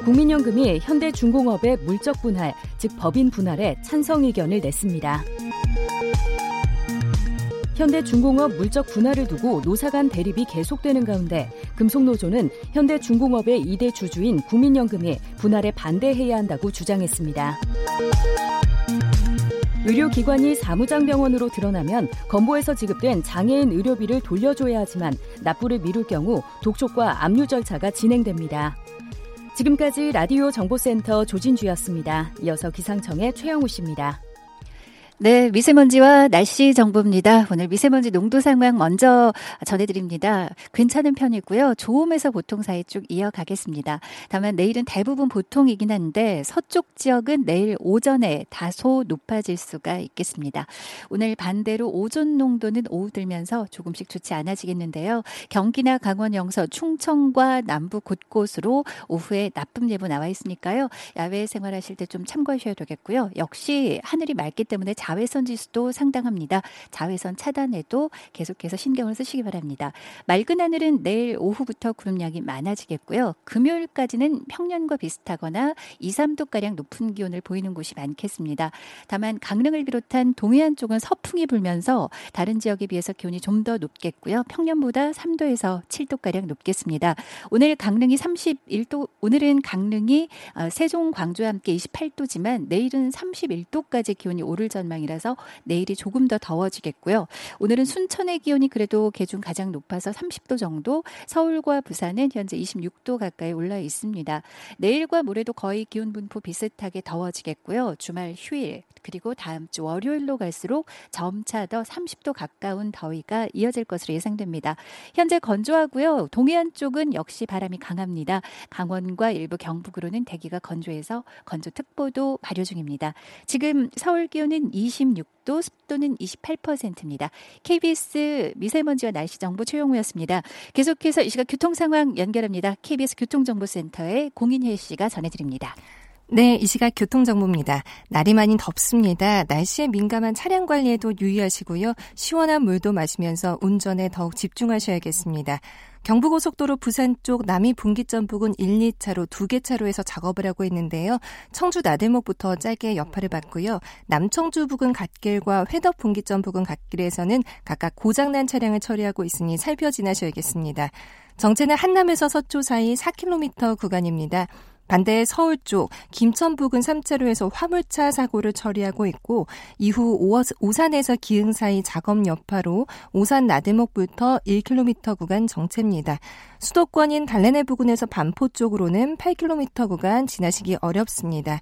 국민연금이 현대중공업의 물적 분할, 즉 법인 분할에 찬성 의견을 냈습니다. 현대중공업 물적 분할을 두고 노사 간 대립이 계속되는 가운데 금속노조는 현대중공업의 2대 주주인 국민연금이 분할에 반대해야 한다고 주장했습니다. 의료기관이 사무장병원으로 드러나면 건보에서 지급된 장애인 의료비를 돌려줘야 하지만 납부를 미룰 경우 독촉과 압류 절차가 진행됩니다. 지금까지 라디오 정보센터 조진주였습니다. 이어서 기상청의 최영우 씨입니다. 네, 미세먼지와 날씨 정보입니다. 오늘 미세먼지 농도 상황 먼저 전해드립니다. 괜찮은 편이고요. 좋음에서 보통 사이 쭉 이어가겠습니다. 다만 내일은 대부분 보통이긴 한데 서쪽 지역은 내일 오전에 다소 높아질 수가 있겠습니다. 오늘 반대로 오존 농도는 오후 들면서 조금씩 좋지 않아지겠는데요. 경기나 강원 영서, 충청과 남부 곳곳으로 오후에 나쁨 예보 나와 있으니까요. 야외 생활하실 때 좀 참고하셔야 되겠고요. 역시 하늘이 맑기 때문에 자외선 지수도 상당합니다. 자외선 차단에도 계속해서 신경을 쓰시기 바랍니다. 맑은 하늘은 내일 오후부터 구름량이 많아지겠고요. 금요일까지는 평년과 비슷하거나 2, 3도가량 높은 기온을 보이는 곳이 많겠습니다. 다만 강릉을 비롯한 동해안 쪽은 서풍이 불면서 다른 지역에 비해서 기온이 좀 더 높겠고요. 평년보다 3도에서 7도가량 높겠습니다. 오늘 강릉이 31도, 오늘은 강릉이 세종, 광주와 함께 28도지만 내일은 31도까지 기온이 오를 전망 전망이라서 내일이 조금 더 더워지겠고요. 오늘은 순천의 기온이 그래도 개중 가장 높아서 30도 정도, 서울과 부산은 현재 26도 가까이 올라 있습니다. 내일과 모레도 거의 기온 분포 비슷하게 더워지겠고요. 주말 휴일 그리고 다음 주 월요일로 갈수록 점차 더 30도 가까운 더위가 이어질 것으로 예상됩니다. 현재 건조하고요. 동해안 쪽은 역시 바람이 강합니다. 강원과 일부 경북으로는 대기가 건조해서 건조특보도 발효 중입니다. 지금 서울 기온은 26도, 습도는 28%입니다. KBS 미세먼지와 날씨정보 최용우였습니다. 계속해서 이 시각 교통상황 연결합니다. KBS 교통정보센터의 공인혜 씨가 전해드립니다. 네, 이 시각 교통정보입니다. 날이 많이 덥습니다. 날씨에 민감한 차량 관리에도 유의하시고요. 시원한 물도 마시면서 운전에 더욱 집중하셔야겠습니다. 경부고속도로 부산 쪽 남이분기점 부근 1, 2차로 2개 차로에서 작업을 하고 있는데요. 청주 나들목부터 짧게 여파를 받고요. 남청주 부근 갓길과 회덕 분기점 부근 갓길에서는 각각 고장난 차량을 처리하고 있으니 살펴 지나셔야겠습니다. 정체는 한남에서 서초 사이 4km 구간입니다. 반대 서울 쪽 김천 부근 3차로에서 화물차 사고를 처리하고 있고 이후 오산에서 기흥 사이 작업 여파로 오산 나들목부터 1km 구간 정체입니다. 수도권인 달래내 부근에서 반포 쪽으로는 8km 구간 지나시기 어렵습니다.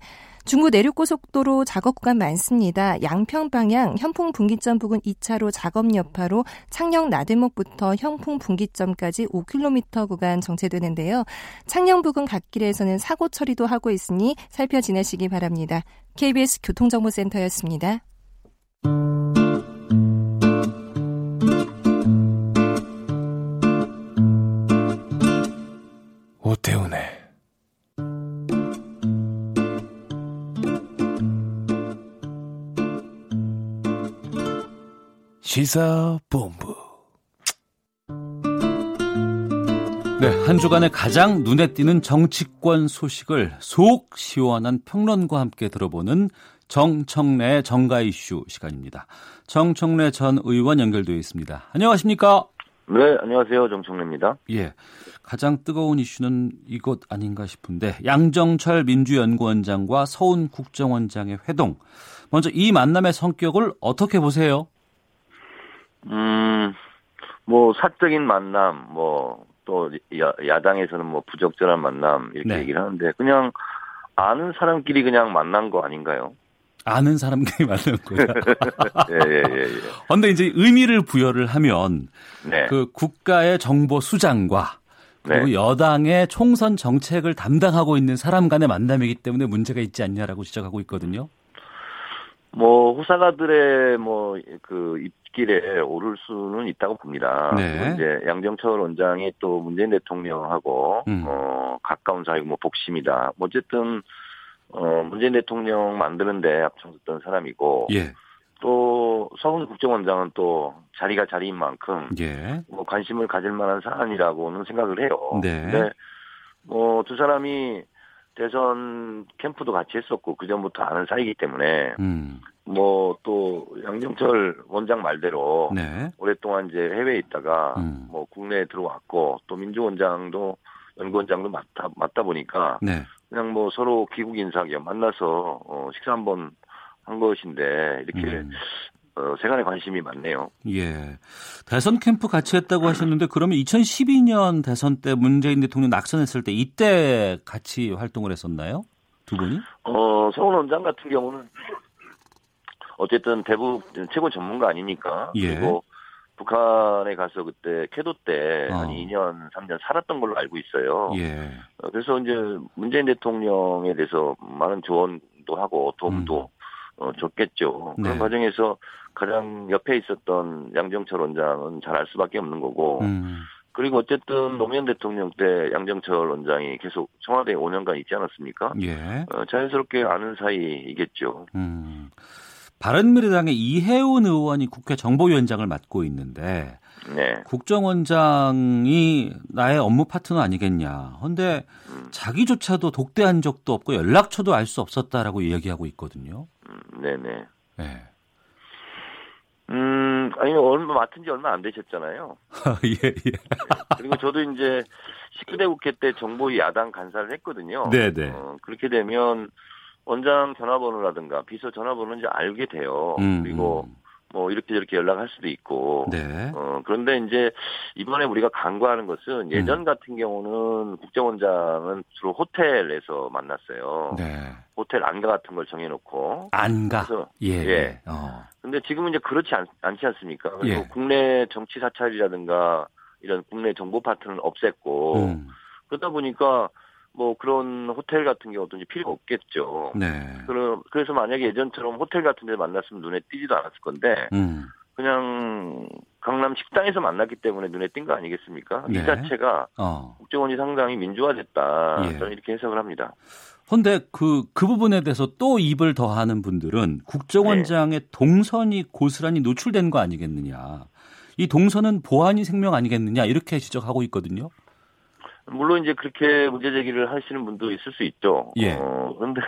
중부 내륙고속도로 작업 구간 많습니다. 양평 방향 현풍 분기점 부근 2차로 작업 여파로 창녕 나들목부터 현풍 분기점까지 5km 구간 정체되는데요. 창녕 부근 갓길에서는 사고 처리도 하고 있으니 살펴 지내시기 바랍니다. KBS 교통정보센터였습니다. 오태훈의 시사본부. 네, 한 주간의 가장 눈에 띄는 정치권 소식을 속 시원한 평론과 함께 들어보는 정청래 정가 이슈 시간입니다. 정청래 전 의원 연결되어 있습니다. 안녕하십니까? 네, 안녕하세요. 정청래입니다. 예, 가장 뜨거운 이슈는 이것 아닌가 싶은데 양정철 민주연구원장과 서훈 국정원장의 회동. 먼저 이 만남의 성격을 어떻게 보세요? 뭐 사적인 만남, 뭐 또 야당에서는 뭐 부적절한 만남 이렇게 네. 얘기를 하는데 그냥 아는 사람끼리 그냥 만난 거 아닌가요? 아는 사람끼리 만난 거예요. 예. 그런데 이제 의미를 부여를 하면 네. 그 국가의 정보 수장과 그리고 네. 여당의 총선 정책을 담당하고 있는 사람 간의 만남이기 때문에 문제가 있지 않냐라고 지적하고 있거든요. 뭐 호사가들의 뭐 그 길에 오를 수는 있다고 봅니다. 네. 이제 양정철 원장이 또 문재인 대통령하고 가까운 사이고 뭐 복심이다. 어쨌든 문재인 대통령 만드는데 앞장섰던 사람이고 예. 또 서훈 국정원장은 또 자리가 자리인 만큼 예. 뭐 관심을 가질 만한 사안이라고는 생각을 해요. 네. 근데 뭐 두 사람이 대선 캠프도 같이 했었고 그 전부터 아는 사이이기 때문에 뭐 또 양정철 원장 말대로 네. 오랫동안 이제 해외에 있다가 뭐 국내에 들어왔고 또 민주원장도 연구원장도 맡다 보니까 네. 그냥 뭐 서로 귀국 인사 겸 만나서 식사 한번 한 것인데 이렇게 세간의 관심이 많네요. 예, 대선 캠프 같이 했다고 하셨는데 그러면 2012년 대선 때 문재인 대통령 낙선했을 때 이때 같이 활동을 했었나요? 두 분이? 서훈 원장 같은 경우는 어쨌든 대북 최고 전문가 아니니까 예. 그리고 북한에 가서 그때 캐도 때 한 2년 3년 살았던 걸로 알고 있어요. 예. 그래서 이제 문재인 대통령에 대해서 많은 조언도 하고 도움도 줬겠죠. 그런 네. 과정에서 가장 옆에 있었던 양정철 원장은 잘 알 수밖에 없는 거고 그리고 어쨌든 노무현 대통령 때 양정철 원장이 계속 청와대에 5년간 있지 않았습니까? 예. 자연스럽게 아는 사이이겠죠. 바른미래당의 이혜훈 의원이 국회 정보위원장을 맡고 있는데 네. 국정원장이 나의 업무 파트너 아니겠냐. 그런데 자기조차도 독대한 적도 없고 연락처도 알 수 없었다라고 이야기하고 있거든요. 네네. 네. 아니, 맡은 지 얼마 안 되셨잖아요. 예. 그리고 저도 이제 19대 국회 때 정보위 야당 간사를 했거든요. 네네. 그렇게 되면 원장 전화번호라든가 비서 전화번호인지 알게 돼요. 그리고 뭐 이렇게 저렇게 연락할 수도 있고. 네. 그런데 이제 이번에 우리가 강구하는 것은 예전 같은 경우는 국정원장은 주로 호텔에서 만났어요. 네. 호텔 안가 같은 걸 정해놓고. 안가. 예. 근데 지금은 이제 그렇지 않지 않습니까? 그리고 예. 국내 정치 사찰이라든가 이런 국내 정보 파트는 없앴고 그러다 보니까. 뭐 그런 호텔 같은 경우도 이제 필요가 없겠죠. 네. 그래서 만약에 예전처럼 호텔 같은 데 만났으면 눈에 띄지도 않았을 건데 그냥 강남 식당에서 만났기 때문에 눈에 띈 거 아니겠습니까? 네. 이 자체가 국정원이 상당히 민주화됐다. 예. 저는 이렇게 해석을 합니다. 그런데 그 부분에 대해서 또 입을 더하는 분들은 국정원장의 네. 동선이 고스란히 노출된 거 아니겠느냐. 이 동선은 보안이 생명 아니겠느냐 이렇게 지적하고 있거든요. 물론 이제 그렇게 문제 제기를 하시는 분도 있을 수 있죠. 예. 그런데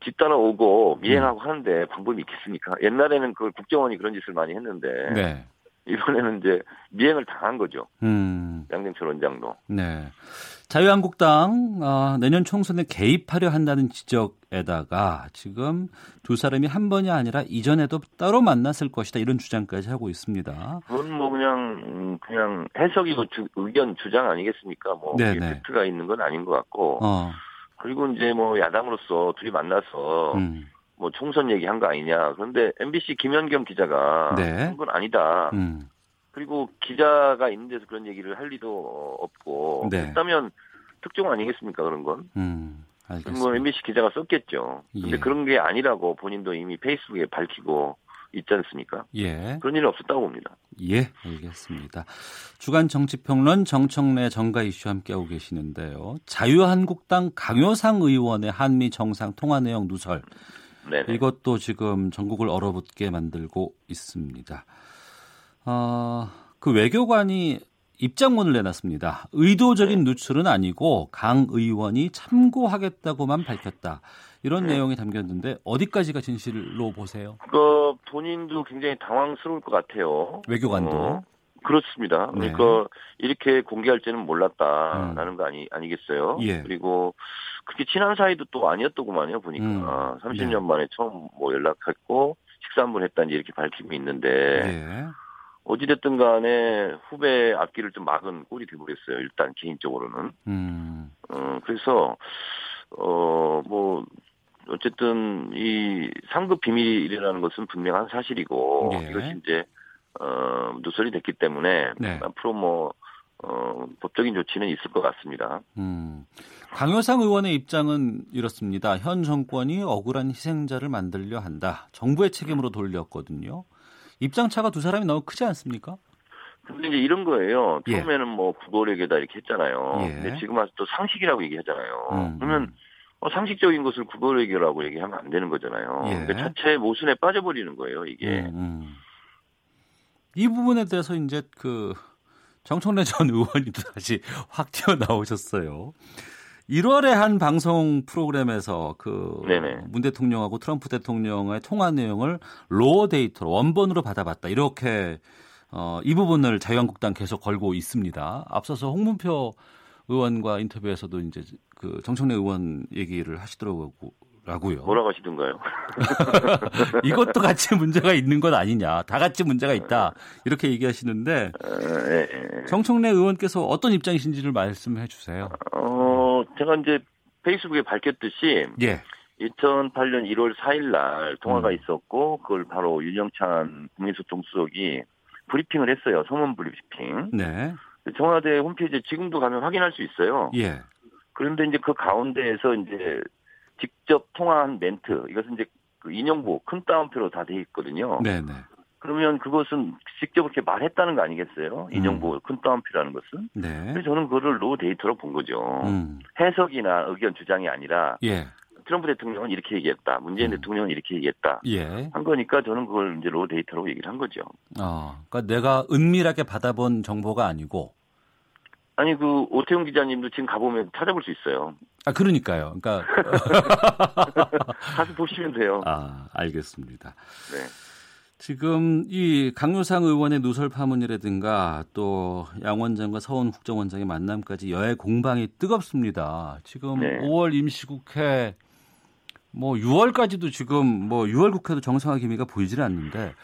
뒤따라 오고 미행하고 하는데 방법이 있겠습니까? 옛날에는 그걸 국정원이 그런 짓을 많이 했는데 네. 이번에는 이제 미행을 당한 거죠. 양정철 원장도. 네. 자유한국당 내년 총선에 개입하려 한다는 지적에다가 지금 두 사람이 한 번이 아니라 이전에도 따로 만났을 것이다 이런 주장까지 하고 있습니다. 그건 뭐 그냥 해석이고 의견 주장 아니겠습니까? 뭐 팩트가 있는 건 아닌 것 같고 그리고 이제 뭐 야당으로서 둘이 만나서 뭐 총선 얘기한 거 아니냐. 그런데 MBC 김현경 기자가 한 건 아니다. 그리고 기자가 있는 데서 그런 얘기를 할 리도 없고 그렇다면 특종 아니겠습니까 그런 건? 알겠습니다. 뭐 MBC 기자가 썼겠죠. 그런데 예. 그런 게 아니라고 본인도 이미 페이스북에 밝히고 있지 않습니까? 예. 그런 일이 없었다고 봅니다. 예, 알겠습니다. 주간 정치평론 정청래 정가 이슈 함께하고 계시는데요. 자유한국당 강효상 의원의 한미 정상 통화 내용 누설. 네네. 이것도 지금 전국을 얼어붙게 만들고 있습니다. 그 외교관이 입장문을 내놨습니다. 의도적인 누출은 아니고 강 의원이 참고하겠다고만 밝혔다. 이런 내용이 담겼는데 어디까지가 진실로 보세요? 본인도 굉장히 당황스러울 것 같아요. 외교관도. 그렇습니다. 그러니까 이렇게 공개할지는 몰랐다라는 거 아니겠어요? 예. 그리고 그렇게 친한 사이도 또 아니었더구만요. 보니까 30년 만에 처음 연락했고 식사 한번 했다는지 이렇게 밝힘이 있는데 예. 어찌됐든 간에 후배 앞길을 좀 막은 꼴이 되어버렸어요. 일단 개인적으로는. 그래서 어쨌든 이 상급 비밀이라는 것은 분명한 사실이고 예. 이것이 이제 누설이 됐기 때문에 네. 앞으로 법적인 조치는 있을 것 같습니다. 강효상 의원의 입장은 이렇습니다. 현 정권이 억울한 희생자를 만들려 한다. 정부의 책임으로 돌렸거든요. 입장차가 두 사람이 너무 크지 않습니까? 근데 이제 이런 거예요. 처음에는 구도력에다 이렇게 했잖아요. 예. 근데 지금 와서 또 상식이라고 얘기하잖아요. 그러면 상식적인 것을 구도력이라고 얘기하면 안 되는 거잖아요. 예. 그러니까 자체 모순에 빠져버리는 거예요, 이게. 이 부분에 대해서 이제 정청래 전 의원이 다시 확 튀어나오셨어요. 1월에 한 방송 프로그램에서 문 대통령하고 트럼프 대통령의 통화 내용을 로어 데이터로 원본으로 받아봤다. 이렇게 이 부분을 자유한국당 계속 걸고 있습니다. 앞서서 홍문표 의원과 인터뷰에서도 이제 정청래 의원 얘기를 하시더라고요. 뭐라고 하시던가요? 이것도 같이 문제가 있는 건 아니냐. 다 같이 문제가 있다. 이렇게 얘기하시는데 정청래 의원께서 어떤 입장이신지를 말씀해 주세요. 제가 이제 페이스북에 밝혔듯이 예. 2008년 1월 4일 날 통화가 있었고 그걸 바로 윤영찬 국민소통수석이 브리핑을 했어요. 서문 브리핑. 네. 청와대 홈페이지에 지금도 가면 확인할 수 있어요. 예. 그런데 이제 그 가운데에서 이제 직접 통화한 멘트 이것은 이제 인용부 큰 따옴표로 다 돼 있거든요. 네네. 그러면 그것은 직접 이렇게 말했다는 거 아니겠어요? 인용부 큰 따옴표라는 것은. 네. 그래서 저는 그거를 로우 데이터로 본 거죠. 해석이나 의견 주장이 아니라 예. 트럼프 대통령은 이렇게 얘기했다. 문재인 대통령은 이렇게 얘기했다. 예. 한 거니까 저는 그걸 이제 로우 데이터로 얘기를 한 거죠. 그러니까 내가 은밀하게 받아본 정보가 아니고. 아니 오태훈 기자님도 지금 가보면 찾아볼 수 있어요. 아 그러니까요. 그러니까 가서 보시면 돼요. 아 알겠습니다. 네. 지금 이 강효상 의원의 누설 파문이라든가 또 양 원장과 서훈 국정원장의 만남까지 여야 공방이 뜨겁습니다. 지금 네. 5월 임시국회 뭐 6월까지도 지금 뭐 6월 국회도 정상화 기미가 보이질 않는데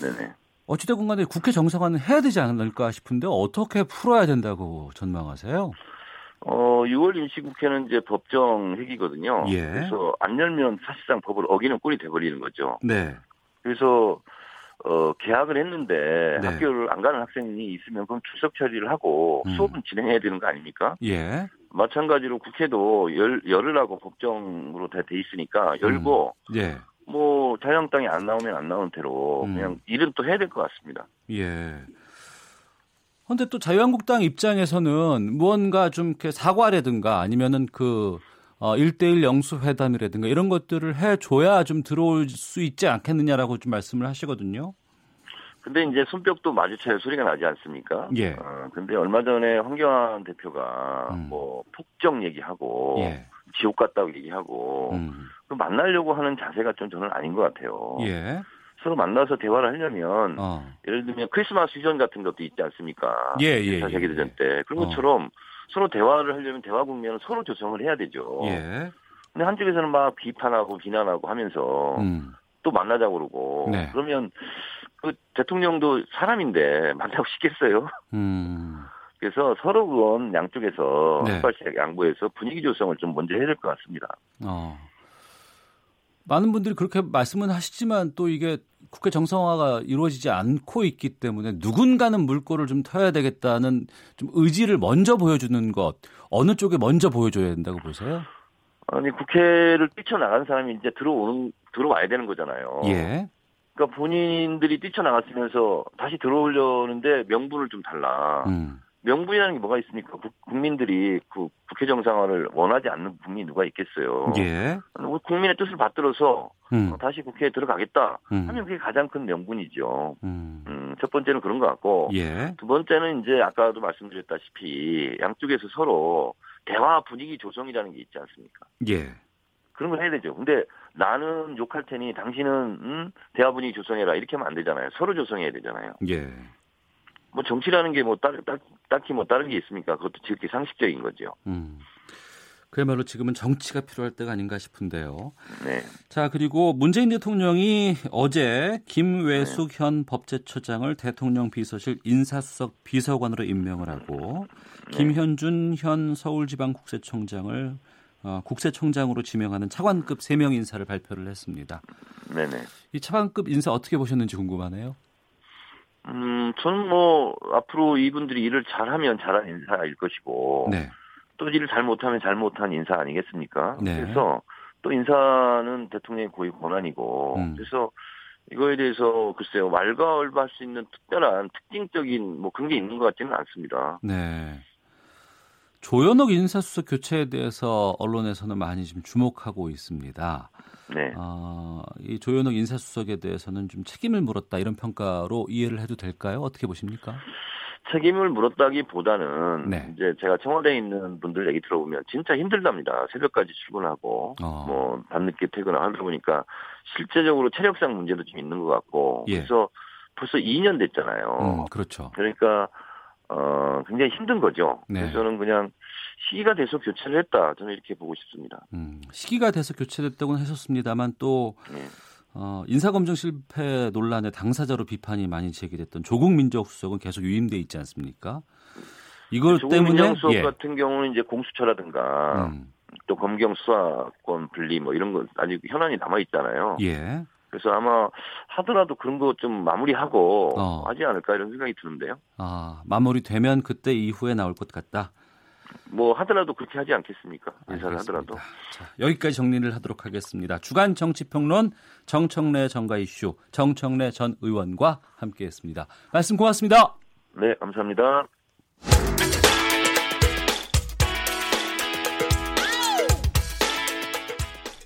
네네. 어찌됐건 간에 국회 정상화는 해야 되지 않을까 싶은데 어떻게 풀어야 된다고 전망하세요? 6월 임시국회는 이제 법정회기거든요. 예. 그래서 안 열면 사실상 법을 어기는 꼴이 돼버리는 거죠. 네. 그래서 개학을 했는데 네. 학교를 안 가는 학생이 있으면 그럼 출석 처리를 하고 수업은 진행해야 되는 거 아닙니까? 예. 마찬가지로 국회도 열을 하고 법정으로 다 돼 있으니까 열고 예. 뭐 자유한국당이 안 나오면 안 나오는 대로 그냥 일은 또 해야 될 것 같습니다. 예. 그런데 또 자유한국당 입장에서는 무언가 좀 이렇게 사과라든가 아니면은 그 1대1 영수회담이라든가 이런 것들을 해줘야 좀 들어올 수 있지 않겠느냐라고 좀 말씀을 하시거든요. 근데 이제 손뼉도 마주쳐야 소리가 나지 않습니까? 예. 근데 얼마 전에 황경환 대표가 뭐 폭정 얘기하고 예. 지옥 같다고 얘기하고 만나려고 하는 자세가 좀 저는 아닌 것 같아요. 예. 서로 만나서 대화를 하려면 예를 들면 크리스마스 휴전 같은 것도 있지 않습니까? 예. 4차 세계대전 때. 그런 것처럼 서로 대화를 하려면 대화 국면은 서로 조성을 해야 되죠. 예. 근데 한쪽에서는 막 비판하고 비난하고 하면서 또 만나자고 그러고 네. 그러면 그 대통령도 사람인데 만나고 싶겠어요? 그래서 서로 그건 양쪽에서 네. 한 발씩 양보해서 분위기 조성을 좀 먼저 해야 될 것 같습니다. 많은 분들이 그렇게 말씀은 하시지만 또 이게 국회 정상화가 이루어지지 않고 있기 때문에 누군가는 물꼬를 좀 터야 되겠다는 좀 의지를 먼저 보여주는 것 어느 쪽에 먼저 보여줘야 된다고 보세요? 아니 국회를 뛰쳐나간 사람이 이제 들어와야 되는 거잖아요. 예. 그러니까 본인들이 뛰쳐나갔으면서 다시 들어오려는데 명분을 좀 달라. 명분이라는 게 뭐가 있습니까? 국민들이 그 국회 정상화를 원하지 않는 국민이 누가 있겠어요? 예. 국민의 뜻을 받들어서 다시 국회에 들어가겠다 하면 그게 가장 큰 명분이죠. 첫 번째는 그런 것 같고 예. 두 번째는 이제 아까도 말씀드렸다시피 양쪽에서 서로 대화 분위기 조성이라는 게 있지 않습니까? 예. 그런 걸 해야 되죠. 근데 나는 욕할 테니 당신은 대화 분위기 조성해라 이렇게 하면 안 되잖아요. 서로 조성해야 되잖아요. 예. 뭐 정치라는 게 뭐 딱히 뭐 다른 게 있습니까? 그것도 지극히 상식적인 거죠. 그야말로 지금은 정치가 필요할 때가 아닌가 싶은데요. 네. 자 그리고 문재인 대통령이 어제 김외숙 현 법제처장을 대통령 비서실 인사수석 비서관으로 임명을 하고 네. 김현준 현 서울지방국세청장을 국세청장으로 지명하는 차관급 3명 인사를 발표를 했습니다. 네네. 이 차관급 인사 어떻게 보셨는지 궁금하네요. 저는 뭐 앞으로 이분들이 일을 잘하면 잘한 인사일 것이고 네. 또 일을 잘 못하면 잘 못한 인사 아니겠습니까? 네. 그래서 또 인사는 대통령의 고유 권한이고 그래서 이거에 대해서 글쎄요 왈가왈부할 수 있는 특별한 특징적인 뭐 그런 게 있는 것 같지는 않습니다. 네. 조현욱 인사수석 교체에 대해서 언론에서는 많이 지금 주목하고 있습니다. 네. 이 조현욱 인사수석에 대해서는 좀 책임을 물었다 이런 평가로 이해를 해도 될까요? 어떻게 보십니까? 책임을 물었다기보다는 네. 이제 제가 청와대에 있는 분들 얘기 들어보면 진짜 힘들답니다. 새벽까지 출근하고 뭐 밤늦게 퇴근하다 보니까 실제적으로 체력상 문제도 좀 있는 것 같고 예. 그래서 벌써 2년 됐잖아요. 그렇죠. 그러니까. 굉장히 힘든 거죠. 네. 그래서 저는 그냥 시기가 돼서 교체를 했다. 저는 이렇게 보고 싶습니다. 시기가 돼서 교체됐다고는 하셨습니다만 또 네. 인사검증 실패 논란의 당사자로 비판이 많이 제기됐던 조국 민정수석은 계속 유임돼 있지 않습니까? 이걸 조국 때문에 민정수석 예. 같은 경우는 이제 공수처라든가 또 검경 수사권 분리 뭐 이런 거 아직 현안이 남아 있잖아요. 예. 그래서 아마 하더라도 그런 거 좀 마무리하고 하지 않을까 이런 생각이 드는데요. 아 마무리되면 그때 이후에 나올 것 같다. 뭐 하더라도 그렇게 하지 않겠습니까? 인사를 하더라도. 자, 여기까지 정리를 하도록 하겠습니다. 주간 정치평론 정청래 전가 이슈 정청래 전 의원과 함께했습니다. 말씀 고맙습니다. 네, 감사합니다.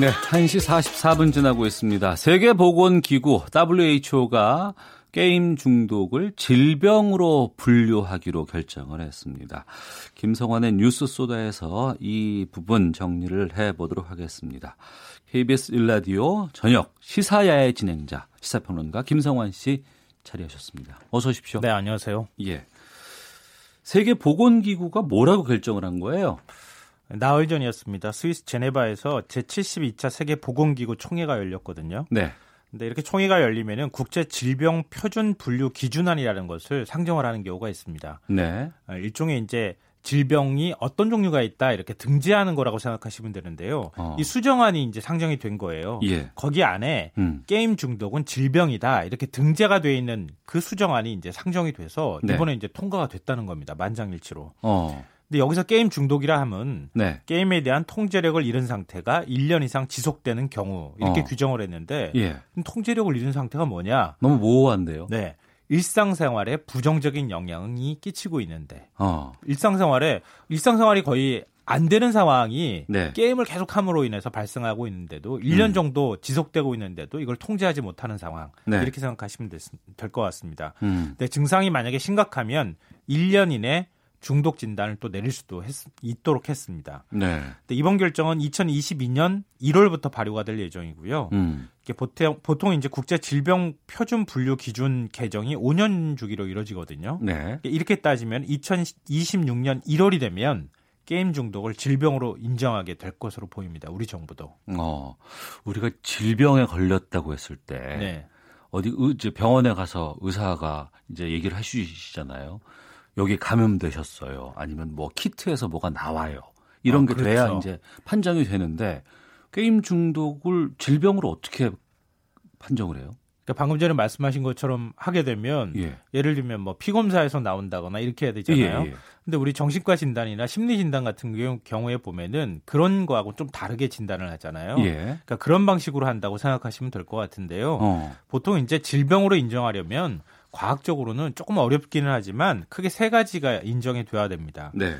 네, 1시 44분 지나고 있습니다. 세계보건기구 WHO가 게임 중독을 질병으로 분류하기로 결정을 했습니다. 김성환의 뉴스소다에서 이 부분 정리를 해보도록 하겠습니다. KBS 1라디오 저녁 시사야의 진행자 시사평론가 김성환 씨 자리하셨습니다. 어서 오십시오. 네, 안녕하세요. 예, 세계보건기구가 뭐라고 결정을 한 거예요? 나흘 전이었습니다. 스위스 제네바에서 제72차 세계보건기구 총회가 열렸거든요. 네. 근데 이렇게 총회가 열리면은 국제 질병 표준 분류 기준안이라는 것을 상정을 하는 경우가 있습니다. 네. 일종의 이제 질병이 어떤 종류가 있다 이렇게 등재하는 거라고 생각하시면 되는데요. 이 수정안이 이제 상정이 된 거예요. 예. 거기 안에 게임 중독은 질병이다 이렇게 등재가 돼 있는 그 수정안이 이제 상정이 돼서 이번에 네. 이제 통과가 됐다는 겁니다. 만장일치로. 근데 여기서 게임 중독이라 함은 네. 게임에 대한 통제력을 잃은 상태가 1년 이상 지속되는 경우 이렇게 규정을 했는데 예. 통제력을 잃은 상태가 뭐냐? 너무 모호한데요. 네. 일상생활에 부정적인 영향이 끼치고 있는데 일상생활이 거의 안 되는 상황이 네. 게임을 계속함으로 인해서 발생하고 있는데도 1년 정도 지속되고 있는데도 이걸 통제하지 못하는 상황 네. 이렇게 생각하시면 될 것 같습니다. 근데 증상이 만약에 심각하면 1년 이내 중독 진단을 또 내릴 수도 있도록 했습니다. 네. 근데 이번 결정은 2022년 1월부터 발효가 될 예정이고요. 이게 보통 이제 국제 질병 표준 분류 기준 개정이 5년 주기로 이루어지거든요. 네. 이렇게 따지면 2026년 1월이 되면 게임 중독을 질병으로 인정하게 될 것으로 보입니다. 우리 정부도. 우리가 질병에 걸렸다고 했을 때 네. 어디 병원에 가서 의사가 이제 얘기를 해주시잖아요. 여기 감염되셨어요. 아니면 뭐 키트에서 뭐가 나와요. 이런 게 그렇죠. 돼야 이제 판정이 되는데 게임 중독을 질병으로 어떻게 판정을 해요? 그러니까 방금 전에 말씀하신 것처럼 하게 되면 예를 들면 뭐 피검사에서 나온다거나 이렇게 해야 되잖아요. 예, 예. 근데 우리 정신과 진단이나 심리 진단 같은 경우에 보면은 그런 거하고 좀 다르게 진단을 하잖아요. 예. 그러니까 그런 방식으로 한다고 생각하시면 될 것 같은데요. 보통 이제 질병으로 인정하려면 과학적으로는 조금 어렵기는 하지만 크게 세 가지가 인정이 돼야 됩니다. 네.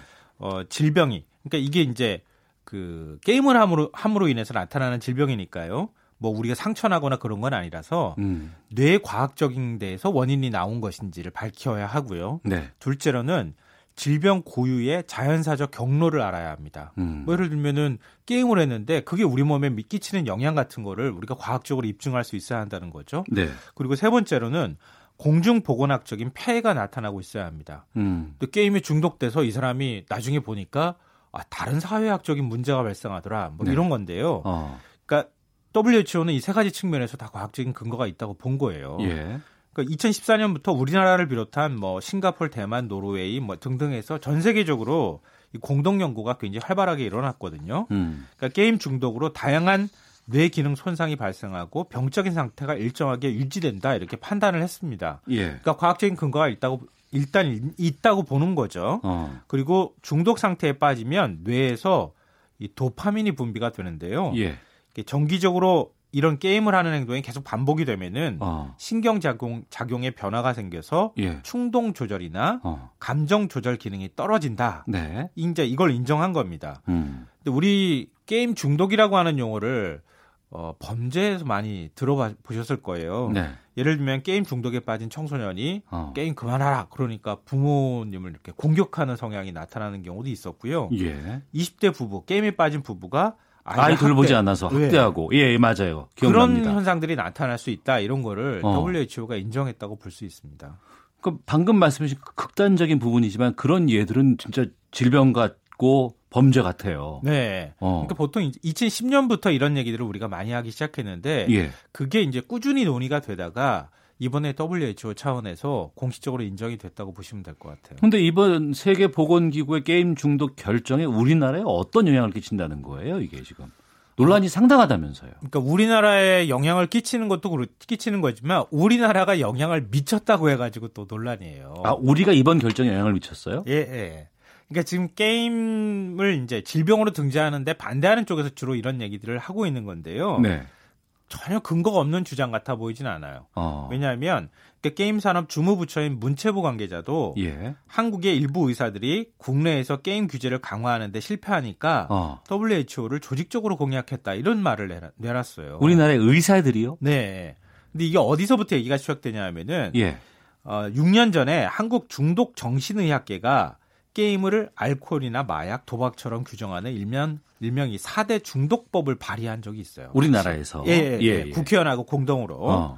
질병이 그러니까 이게 이제 그 게임을 함으로 인해서 나타나는 질병이니까요. 뭐 우리가 상처나거나 그런 건 아니라서 뇌 과학적인 데에서 원인이 나온 것인지를 밝혀야 하고요. 네. 둘째로는 질병 고유의 자연사적 경로를 알아야 합니다. 뭐 예를 들면은 게임을 했는데 그게 우리 몸에 끼치는 영향 같은 거를 우리가 과학적으로 입증할 수 있어야 한다는 거죠. 네. 그리고 세 번째로는 공중보건학적인 폐해가 나타나고 있어야 합니다. 또 게임에 중독돼서 이 사람이 나중에 보니까 다른 사회학적인 문제가 발생하더라 뭐 네. 이런 건데요. 그러니까 WHO는 이 세 가지 측면에서 다 과학적인 근거가 있다고 본 거예요. 예. 그러니까 2014년부터 우리나라를 비롯한 뭐 싱가포르, 대만, 노르웨이 뭐 등등에서 전 세계적으로 이 공동 연구가 굉장히 활발하게 일어났거든요. 그러니까 게임 중독으로 다양한 뇌 기능 손상이 발생하고 병적인 상태가 일정하게 유지된다 이렇게 판단을 했습니다. 예. 그러니까 과학적인 근거가 일단 있다고 보는 거죠. 그리고 중독 상태에 빠지면 뇌에서 이 도파민이 분비가 되는데요. 예. 정기적으로 이런 게임을 하는 행동이 계속 반복이 되면은 신경작용의 변화가 생겨서 예. 충동 조절이나 감정 조절 기능이 떨어진다. 네. 이제 이걸 인정한 겁니다. 근데 우리 게임 중독이라고 하는 용어를 범죄에서 많이 들어보셨을 거예요. 네. 예를 들면 게임 중독에 빠진 청소년이 게임 그만하라 그러니까 부모님을 이렇게 공격하는 성향이 나타나는 경우도 있었고요. 예. 20대 부부, 게임에 빠진 부부가 아이 돌보지 않아서 학대하고 네. 예 맞아요. 기억납니다. 그런 현상들이 나타날 수 있다 이런 거를 WHO가 인정했다고 볼 수 있습니다. 그러니까 방금 말씀하신 극단적인 부분이지만 그런 예들은 진짜 질병 같고 범죄 같아요. 네. 그러니까 보통 2010년부터 이런 얘기들을 우리가 많이 하기 시작했는데 예. 그게 이제 꾸준히 논의가 되다가 이번에 WHO 차원에서 공식적으로 인정이 됐다고 보시면 될 것 같아요. 그런데 이번 세계보건기구의 게임 중독 결정에 우리나라에 어떤 영향을 끼친다는 거예요? 이게 지금 논란이 상당하다면서요. 그러니까 우리나라에 영향을 끼치는 것도 끼치는 거지만 우리나라가 영향을 미쳤다고 해가지고 또 논란이에요. 아, 우리가 이번 결정에 영향을 미쳤어요? 예, 예. 그러니까 지금 게임을 이제 질병으로 등재하는데 반대하는 쪽에서 주로 이런 얘기들을 하고 있는 건데요. 네. 전혀 근거가 없는 주장 같아 보이진 않아요. 왜냐하면 그 게임 산업 주무부처인 문체부 관계자도 예. 한국의 일부 의사들이 국내에서 게임 규제를 강화하는 데 실패하니까 WHO를 조직적으로 공략했다 이런 말을 내놨어요. 우리나라의 의사들이요? 네. 근데 이게 어디서부터 얘기가 시작되냐 하면은 6년 전에 한국 중독 정신의학계가 게임을 알코올이나 마약, 도박처럼 규정하는 일명이 4대 중독법을 발의한 적이 있어요. 우리나라에서. 예. 국회의원하고 공동으로.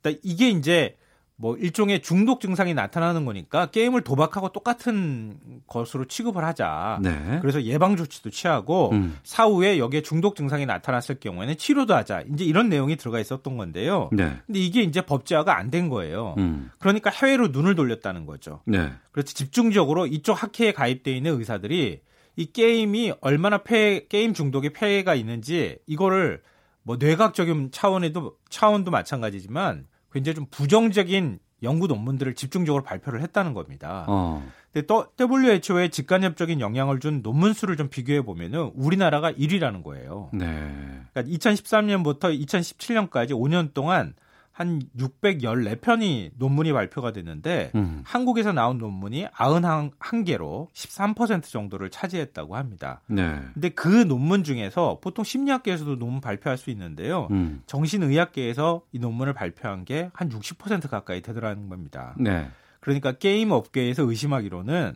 그러니까 이게 이제 뭐 일종의 중독 증상이 나타나는 거니까 게임을 도박하고 똑같은 것으로 취급을 하자. 네. 그래서 예방 조치도 취하고 사후에 여기에 중독 증상이 나타났을 경우에는 치료도 하자. 이제 이런 내용이 들어가 있었던 건데요. 네. 근데 이게 이제 법제화가 안 된 거예요. 그러니까 해외로 눈을 돌렸다는 거죠. 네. 그래서 집중적으로 이쪽 학회에 가입돼 있는 의사들이 이 게임이 얼마나 게임 중독의 폐해가 있는지 이거를 뭐 뇌과학적인 차원도 마찬가지지만 굉장히 좀 부정적인 연구 논문들을 집중적으로 발표를 했다는 겁니다. 근데 또 WHO에 직간접적인 영향을 준 논문 수를 좀 비교해 보면은 우리나라가 1위라는 거예요. 네. 그러니까 2013년부터 2017년까지 5년 동안 한 614편이 논문이 발표가 됐는데 한국에서 나온 논문이 91개로 13% 정도를 차지했다고 합니다. 네. 근데 그 논문 중에서 보통 심리학계에서도 논문 발표할 수 있는데요. 정신의학계에서 이 논문을 발표한 게 한 60% 가까이 되더라는 겁니다. 네. 그러니까 게임 업계에서 의심하기로는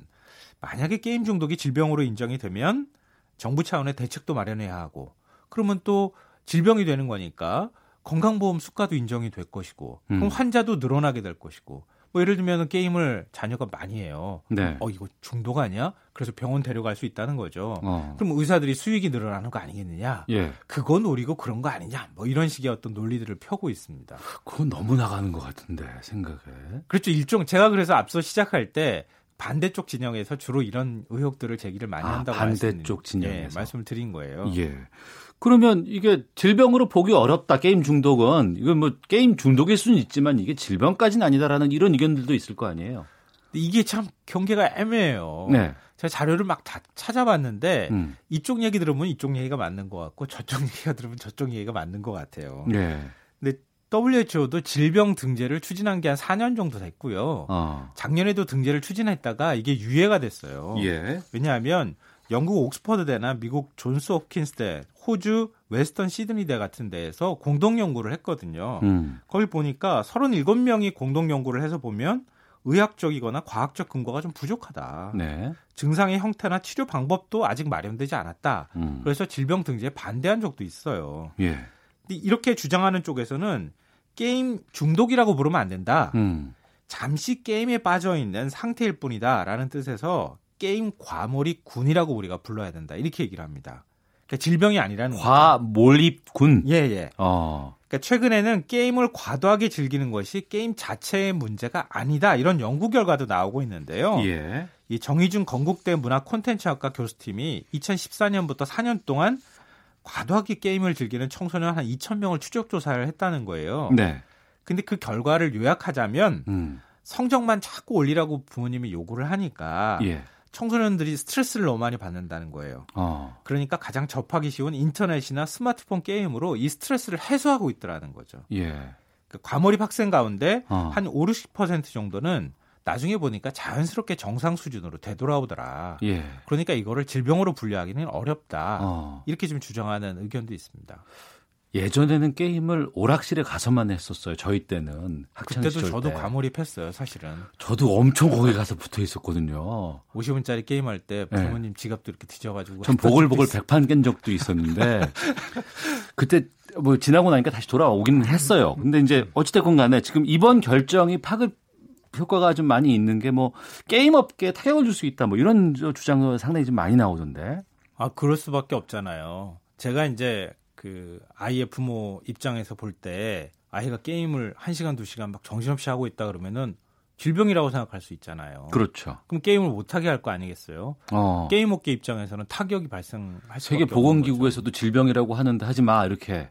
만약에 게임 중독이 질병으로 인정이 되면 정부 차원의 대책도 마련해야 하고 그러면 또 질병이 되는 거니까 건강보험 수가도 인정이 될 것이고 그럼 환자도 늘어나게 될 것이고 뭐 예를 들면 게임을 자녀가 많이 해요. 네. 이거 중독 아니야? 그래서 병원 데려갈 수 있다는 거죠. 그럼 의사들이 수익이 늘어나는 거 아니겠느냐? 예. 그거 노리고 그런 거 아니냐? 뭐 이런 식의 어떤 논리들을 펴고 있습니다. 그건 너무 나가는 것 같은데 생각에. 그렇죠. 제가 그래서 앞서 시작할 때 반대쪽 진영에서 주로 이런 의혹들을 제기를 많이 한다고 반대쪽 진영에서 말씀을 드린 거예요. 예. 그러면 이게 질병으로 보기 어렵다. 게임 중독은 이건 뭐 게임 중독일 수는 있지만 이게 질병까지는 아니다라는 이런 의견들도 있을 거 아니에요. 이게 참 경계가 애매해요. 네. 제가 자료를 막 다 찾아봤는데 이쪽 얘기 들으면 이쪽 얘기가 맞는 것 같고 저쪽 얘기가 들으면 저쪽 얘기가 맞는 것 같아요. 네. 근데 WHO도 질병 등재를 추진한 게 한 4년 정도 됐고요. 작년에도 등재를 추진했다가 이게 유예가 됐어요. 예. 왜냐하면 영국 옥스퍼드대나 미국 존스 홉킨스대, 호주 웨스턴 시드니대 같은 데에서 공동연구를 했거든요. 거기 보니까 37명이 공동연구를 해서 보면 의학적이거나 과학적 근거가 좀 부족하다. 네. 증상의 형태나 치료 방법도 아직 마련되지 않았다. 그래서 질병 등재에 반대한 적도 있어요. 예. 근데 이렇게 주장하는 쪽에서는 게임 중독이라고 부르면 안 된다. 잠시 게임에 빠져있는 상태일 뿐이다 라는 뜻에서 게임 과몰입군이라고 우리가 불러야 된다. 이렇게 얘기를 합니다. 그러니까 질병이 아니라는 거죠. 과몰입군? 예. 그러니까 최근에는 게임을 과도하게 즐기는 것이 게임 자체의 문제가 아니다. 이런 연구 결과도 나오고 있는데요. 예. 이 정의준 건국대 문화 콘텐츠학과 교수팀이 2014년부터 4년 동안 과도하게 게임을 즐기는 청소년 한 2,000명을 추적 조사를 했다는 거예요. 네. 근데 그 결과를 요약하자면 성적만 자꾸 올리라고 부모님이 요구를 하니까 예. 청소년들이 스트레스를 너무 많이 받는다는 거예요. 그러니까 가장 접하기 쉬운 인터넷이나 스마트폰 게임으로 이 스트레스를 해소하고 있더라는 거죠. 예. 그러니까 과몰입 학생 가운데 한 5, 60% 정도는 나중에 보니까 자연스럽게 정상 수준으로 되돌아오더라. 예. 그러니까 이거를 질병으로 분류하기는 어렵다. 이렇게 좀 주장하는 의견도 있습니다. 예전에는 게임을 오락실에 가서만 했었어요. 저희 때는 학창시절 때. 그때도 저도 과몰입했어요. 사실은. 저도 엄청 거기 가서 붙어 있었거든요. 50원짜리 게임할 때 부모님 지갑도 이렇게 뒤져가지고. 전 보글보글 백판 깬 적도 있었는데 그때 뭐 지나고 나니까 다시 돌아오기는 했어요. 근데 이제 어찌됐건 간에 지금 이번 결정이 파급 효과가 좀 많이 있는 게 뭐 게임 업계에 타격을 줄 수 있다. 뭐 이런 주장도 상당히 좀 많이 나오던데. 그럴 수밖에 없잖아요. 제가 이제 그 아이의 부모 입장에서 볼 때 아이가 게임을 1시간, 2시간 막 정신없이 하고 있다 그러면은 질병이라고 생각할 수 있잖아요. 그렇죠. 그럼 게임을 못하게 할 거 아니겠어요? 게임 업계 입장에서는 타격이 발생할 수 있는 거죠. 세계보건기구에서도 질병이라고 하는데 하지 마 이렇게.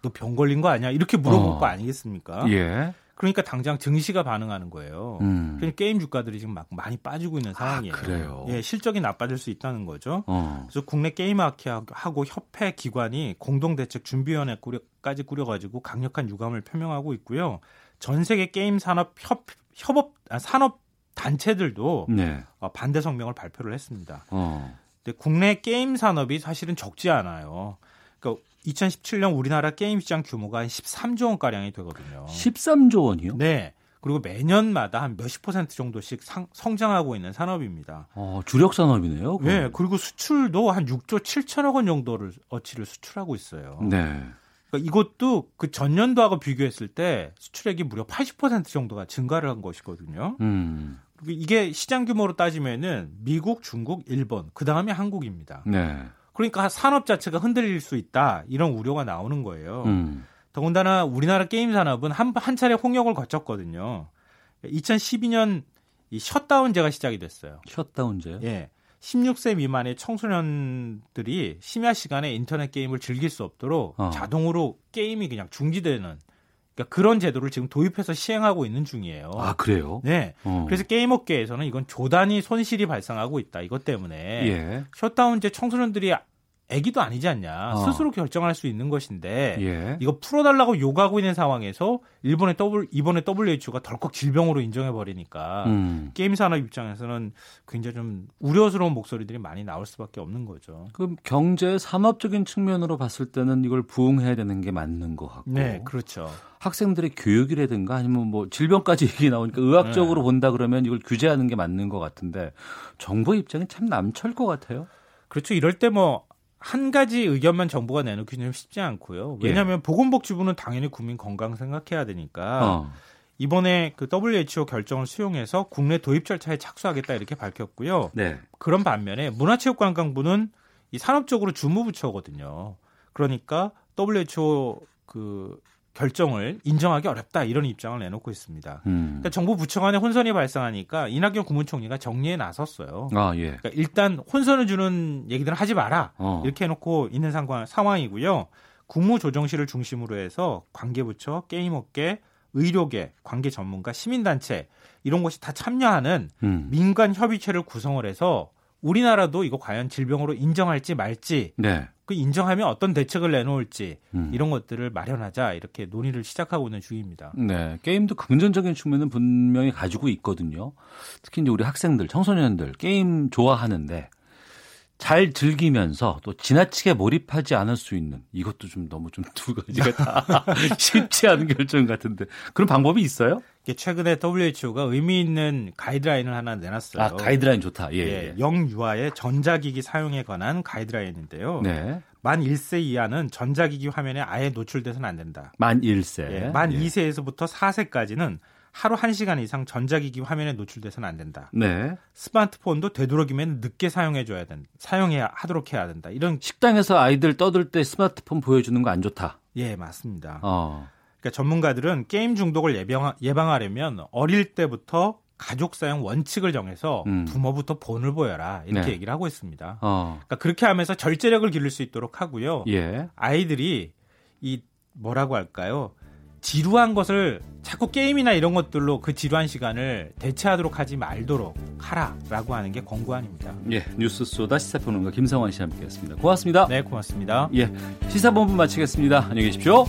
너 병 걸린 거 아니야? 이렇게 물어볼 거 아니겠습니까? 예. 그러니까 당장 증시가 반응하는 거예요. 그러니까 게임 주가들이 지금 막 많이 빠지고 있는 상황이에요. 아, 그래요? 예, 실적이 나빠질 수 있다는 거죠. 그래서 국내 게임학회하고 협회 기관이 공동대책준비위원회까지 꾸려가지고 강력한 유감을 표명하고 있고요. 전 세계 게임 산업 산업 단체들도 네. 반대 성명을 발표를 했습니다. 근데 국내 게임 산업이 사실은 적지 않아요. 그러니까 2017년 우리나라 게임 시장 규모가 한 13조 원가량이 되거든요. 13조 원이요? 네. 그리고 매년마다 한 몇십 퍼센트 정도씩 성장하고 있는 산업입니다. 주력 산업이네요. 네. 그리고 수출도 한 6조 7천억 원 정도를 어치를 수출하고 있어요. 네. 그러니까 이것도 그 전년도하고 비교했을 때 수출액이 무려 80% 정도가 증가를 한 것이거든요. 그리고 이게 시장 규모로 따지면은 미국, 중국, 일본, 그 다음에 한국입니다. 네. 그러니까 산업 자체가 흔들릴 수 있다 이런 우려가 나오는 거예요. 더군다나 우리나라 게임 산업은 한 차례 홍역을 거쳤거든요. 2012년 이 셧다운제가 시작이 됐어요. 셧다운제요? 예. 16세 미만의 청소년들이 심야 시간에 인터넷 게임을 즐길 수 없도록 자동으로 게임이 그냥 중지되는 그러니까 그런 제도를 지금 도입해서 시행하고 있는 중이에요. 아, 그래요? 네. 그래서 게임업계에서는 이건 조단위 손실이 발생하고 있다. 이것 때문에 예. 셧다운제 청소년들이 애기도 아니지 않냐. 스스로 결정할 수 있는 것인데 예. 이거 풀어달라고 요구하고 있는 상황에서 이번에 WHO가 덜컥 질병으로 인정해버리니까 게임 산업 입장에서는 굉장히 좀 우려스러운 목소리들이 많이 나올 수밖에 없는 거죠. 그럼 경제 산업적인 측면으로 봤을 때는 이걸 부응해야 되는 게 맞는 것 같고. 네, 그렇죠. 학생들의 교육이라든가 아니면 뭐 질병까지 얘기 나오니까 의학적으로 네. 본다 그러면 이걸 규제하는 게 맞는 것 같은데 정부 입장이 참 남철 것 같아요. 그렇죠. 이럴 때 뭐 한 가지 의견만 정부가 내놓기는 쉽지 않고요. 왜냐하면 예. 보건복지부는 당연히 국민 건강 생각해야 되니까 이번에 그 WHO 결정을 수용해서 국내 도입 절차에 착수하겠다 이렇게 밝혔고요. 네. 그런 반면에 문화체육관광부는 이 산업적으로 주무부처거든요. 그러니까 WHO 그 결정을 인정하기 어렵다 이런 입장을 내놓고 있습니다. 그러니까 정부 부처 간에 혼선이 발생하니까 이낙연 국무총리가 정리에 나섰어요. 아, 예. 그러니까 일단 혼선을 주는 얘기들은 하지 마라 이렇게 해놓고 있는 상황이고요. 국무조정실을 중심으로 해서 관계부처, 게임업계, 의료계, 관계 전문가, 시민단체 이런 것이 다 참여하는 민간 협의체를 구성을 해서 우리나라도 이거 과연 질병으로 인정할지 말지 네. 그 인정하면 어떤 대책을 내놓을지 이런 것들을 마련하자 이렇게 논의를 시작하고 있는 중입니다. 네, 게임도 금전적인 측면은 분명히 가지고 있거든요. 특히 이제 우리 학생들, 청소년들 게임 좋아하는데 잘 즐기면서 또 지나치게 몰입하지 않을 수 있는 이것도 좀 너무 좀 두 가지가 다 쉽지 않은 결정 같은데 그런 방법이 있어요? 최근에 WHO가 의미 있는 가이드라인을 하나 내놨어요. 아, 가이드라인 좋다. 예, 예. 영유아의 전자기기 사용에 관한 가이드라인인데요. 네. 만 1세 이하는 전자기기 화면에 아예 노출돼서는 안 된다. 만 1세. 예. 만 2세에서부터 4세까지는 하루 1시간 이상 전자기기 화면에 노출돼서는 안 된다. 네. 스마트폰도 되도록이면 늦게 사용해야 하도록 해야 된다. 이런 식당에서 아이들 떠들 때 스마트폰 보여주는 거 안 좋다. 예, 맞습니다. 그러니까 전문가들은 게임 중독을 예방하려면 어릴 때부터 가족 사용 원칙을 정해서 부모부터 본을 보여라 이렇게 네. 얘기를 하고 있습니다. 그러니까 그렇게 하면서 절제력을 기를 수 있도록 하고요. 예. 아이들이 이 뭐라고 할까요? 지루한 것을 자꾸 게임이나 이런 것들로 그 지루한 시간을 대체하도록 하지 말도록 하라라고 하는 게 권고안입니다. 예, 뉴스 쏘다 시사평론가 김성환 씨와 함께했습니다. 고맙습니다. 네, 고맙습니다. 예, 시사본부 마치겠습니다. 안녕히 계십시오.